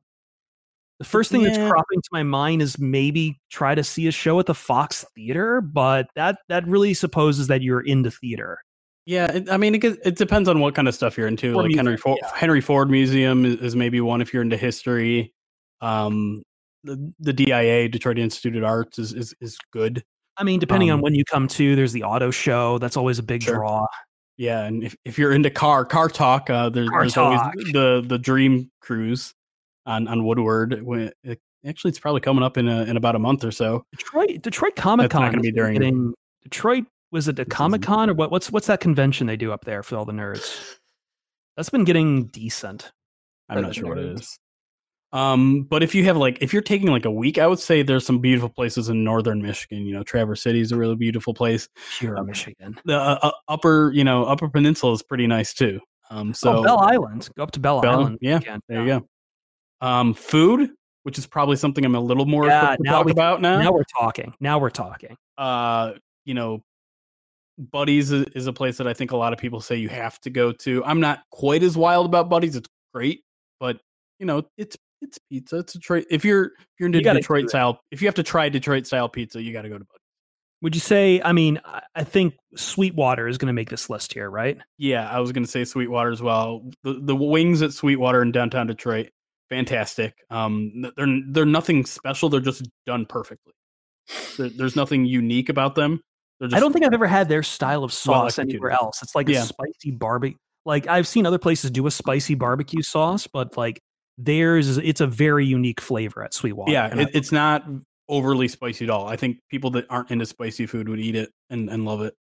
The first thing yeah. that's cropping to my mind is maybe try to see a show at the Fox Theater, but that that really supposes that you're into theater. Yeah, it, I mean, it, it depends on what kind of stuff you're into. Or like music, Henry Ford, yeah. Henry Ford Museum is, is maybe one if you're into history. Um, the, the D I A, Detroit Institute of Arts, is is, is good. I mean, depending um, on when you come to, there's the auto show. That's always a big sure. draw. Yeah, and if, if you're into car car talk, uh, there's, car there's talk. always the the Dream Cruise. On, on Woodward, when it, actually, it's probably coming up in a, in about a month or so. Detroit Detroit Comic Con. That's not going to be during getting, Detroit. Was it a Comic Con or what? What's what's that convention they do up there for all the nerds? That's been getting decent. I'm not sure what it is. Um, but if you have like, if you're taking like a week, I would say there's some beautiful places in northern Michigan. You know, Traverse City is a really beautiful place. Sure, um, Michigan. The uh, upper, you know, Upper Peninsula is pretty nice too. Um, so oh, Belle Island. Go up to Belle, Belle Island. Yeah, again. there yeah. you go. Um, food, which is probably something I'm a little more yeah, to talk we, about now. Now we're talking. Now we're talking. Uh, you know, Buddy's is, is a place that I think a lot of people say you have to go to. I'm not quite as wild about Buddy's. It's great, but you know, it's it's pizza. It's Detroit. If you're if you're into you Detroit style, if you have to try Detroit style pizza, you got to go to Buddy's. Would you say? I mean, I think Sweetwater is going to make this list here, right? Yeah, I was going to say Sweetwater as well. The the wings at Sweetwater in downtown Detroit. Fantastic. Um, they're they're nothing special. They're just done perfectly. There, there's nothing unique about them. Just I don't think I've ever had their style of sauce well anywhere else. It's like yeah. a spicy barbecue. Like I've seen other places do a spicy barbecue sauce, but like theirs, it's a very unique flavor at Sweetwater. Yeah, it, it's not overly spicy at all. I think people that aren't into spicy food would eat it and, and love it.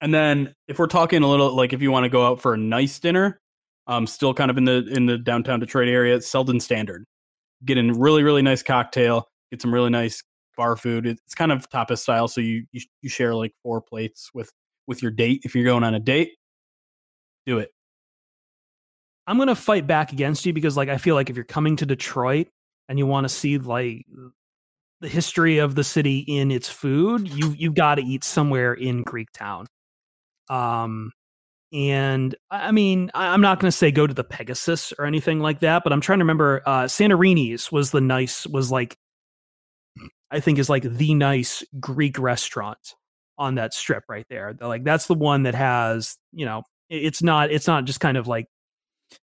And then if we're talking a little, like if you want to go out for a nice dinner, Um, still kind of in the in the downtown Detroit area. It's Selden Standard. Get a really, really nice cocktail. Get some really nice bar food. It's kind of tapas style, so you you, you share like four plates with, with your date. If you're going on a date, do it. I'm going to fight back against you because like I feel like if you're coming to Detroit and you want to see like the history of the city in its food, you you got to eat somewhere in Greektown. Um. And I mean, I'm not going to say go to the Pegasus or anything like that, but I'm trying to remember uh, Santorini's was the nice, was like, I think is like the nice Greek restaurant on that strip right there. Like that's the one that has, you know, it's not, it's not just kind of like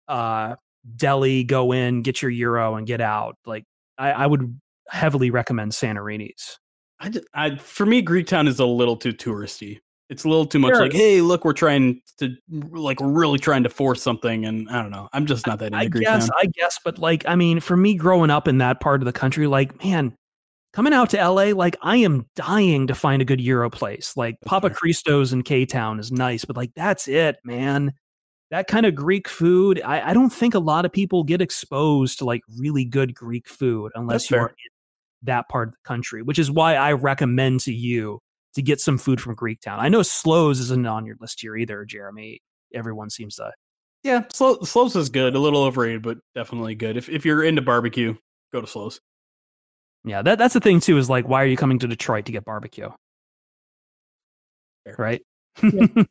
uh, deli, go in, get your Euro and get out. Like I, I would heavily recommend Santorini's. I, I, for me, Greektown is a little too touristy. It's a little too much sure. like, hey, look, we're trying to like really trying to force something. And I don't know. I'm just not that into Greektown. I guess, I guess. But like, I mean, for me growing up in that part of the country, like, man, coming out to L A, like I am dying to find a good Euro place. Like Papa Christos in K-Town is nice, but like, that's it, man. That kind of Greek food. I, I don't think a lot of people get exposed to like really good Greek food unless that's you're fair. in that part of the country, which is why I recommend to you to get some food from Greektown. I know Slows isn't on your list here either, Jeremy. Everyone seems to. Yeah, Slow, Slows is good. A little overrated, but definitely good. If if you're into barbecue, go to Slows. Yeah, that that's the thing too. Is like, why are you coming to Detroit to get barbecue? Fair. Right. Yeah. Yeah.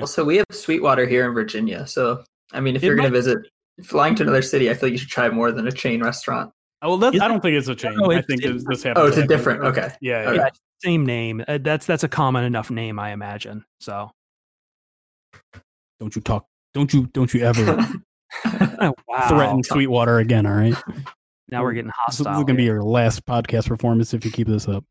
Well, so we have Sweetwater here in Virginia. So I mean, if it you're going to visit, flying to another city, I feel like you should try more than a chain restaurant. Oh, well, that's, I don't think it's a chain. No, I think it's, this happens. Oh, it's a different. Okay. Yeah. yeah. yeah. Same name. Uh, that's that's a common enough name, I imagine. So, don't you talk? Don't you? Don't you ever oh, wow. threaten Sweetwater again? All right. Now we're getting hostile. This is gonna be your last podcast performance if you keep this up.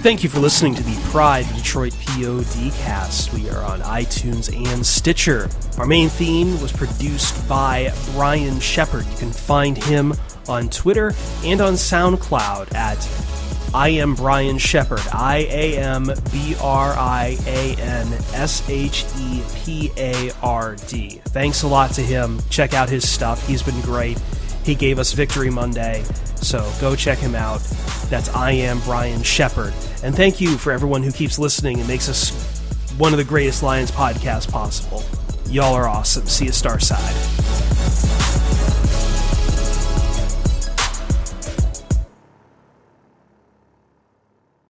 Thank you for listening to the Pride of Detroit Podcast. We are on iTunes and Stitcher. Our main theme was produced by Brian Shepard. You can find him on Twitter and on SoundCloud at I Am Brian Shepard. I A M B R I A N S H E P A R D. Thanks a lot to him. Check out his stuff. He's been great. He gave us Victory Monday, so go check him out. That's I Am Brian Shepard. And thank you for everyone who keeps listening and makes us one of the greatest Lions podcasts possible. Y'all are awesome. See you Starside.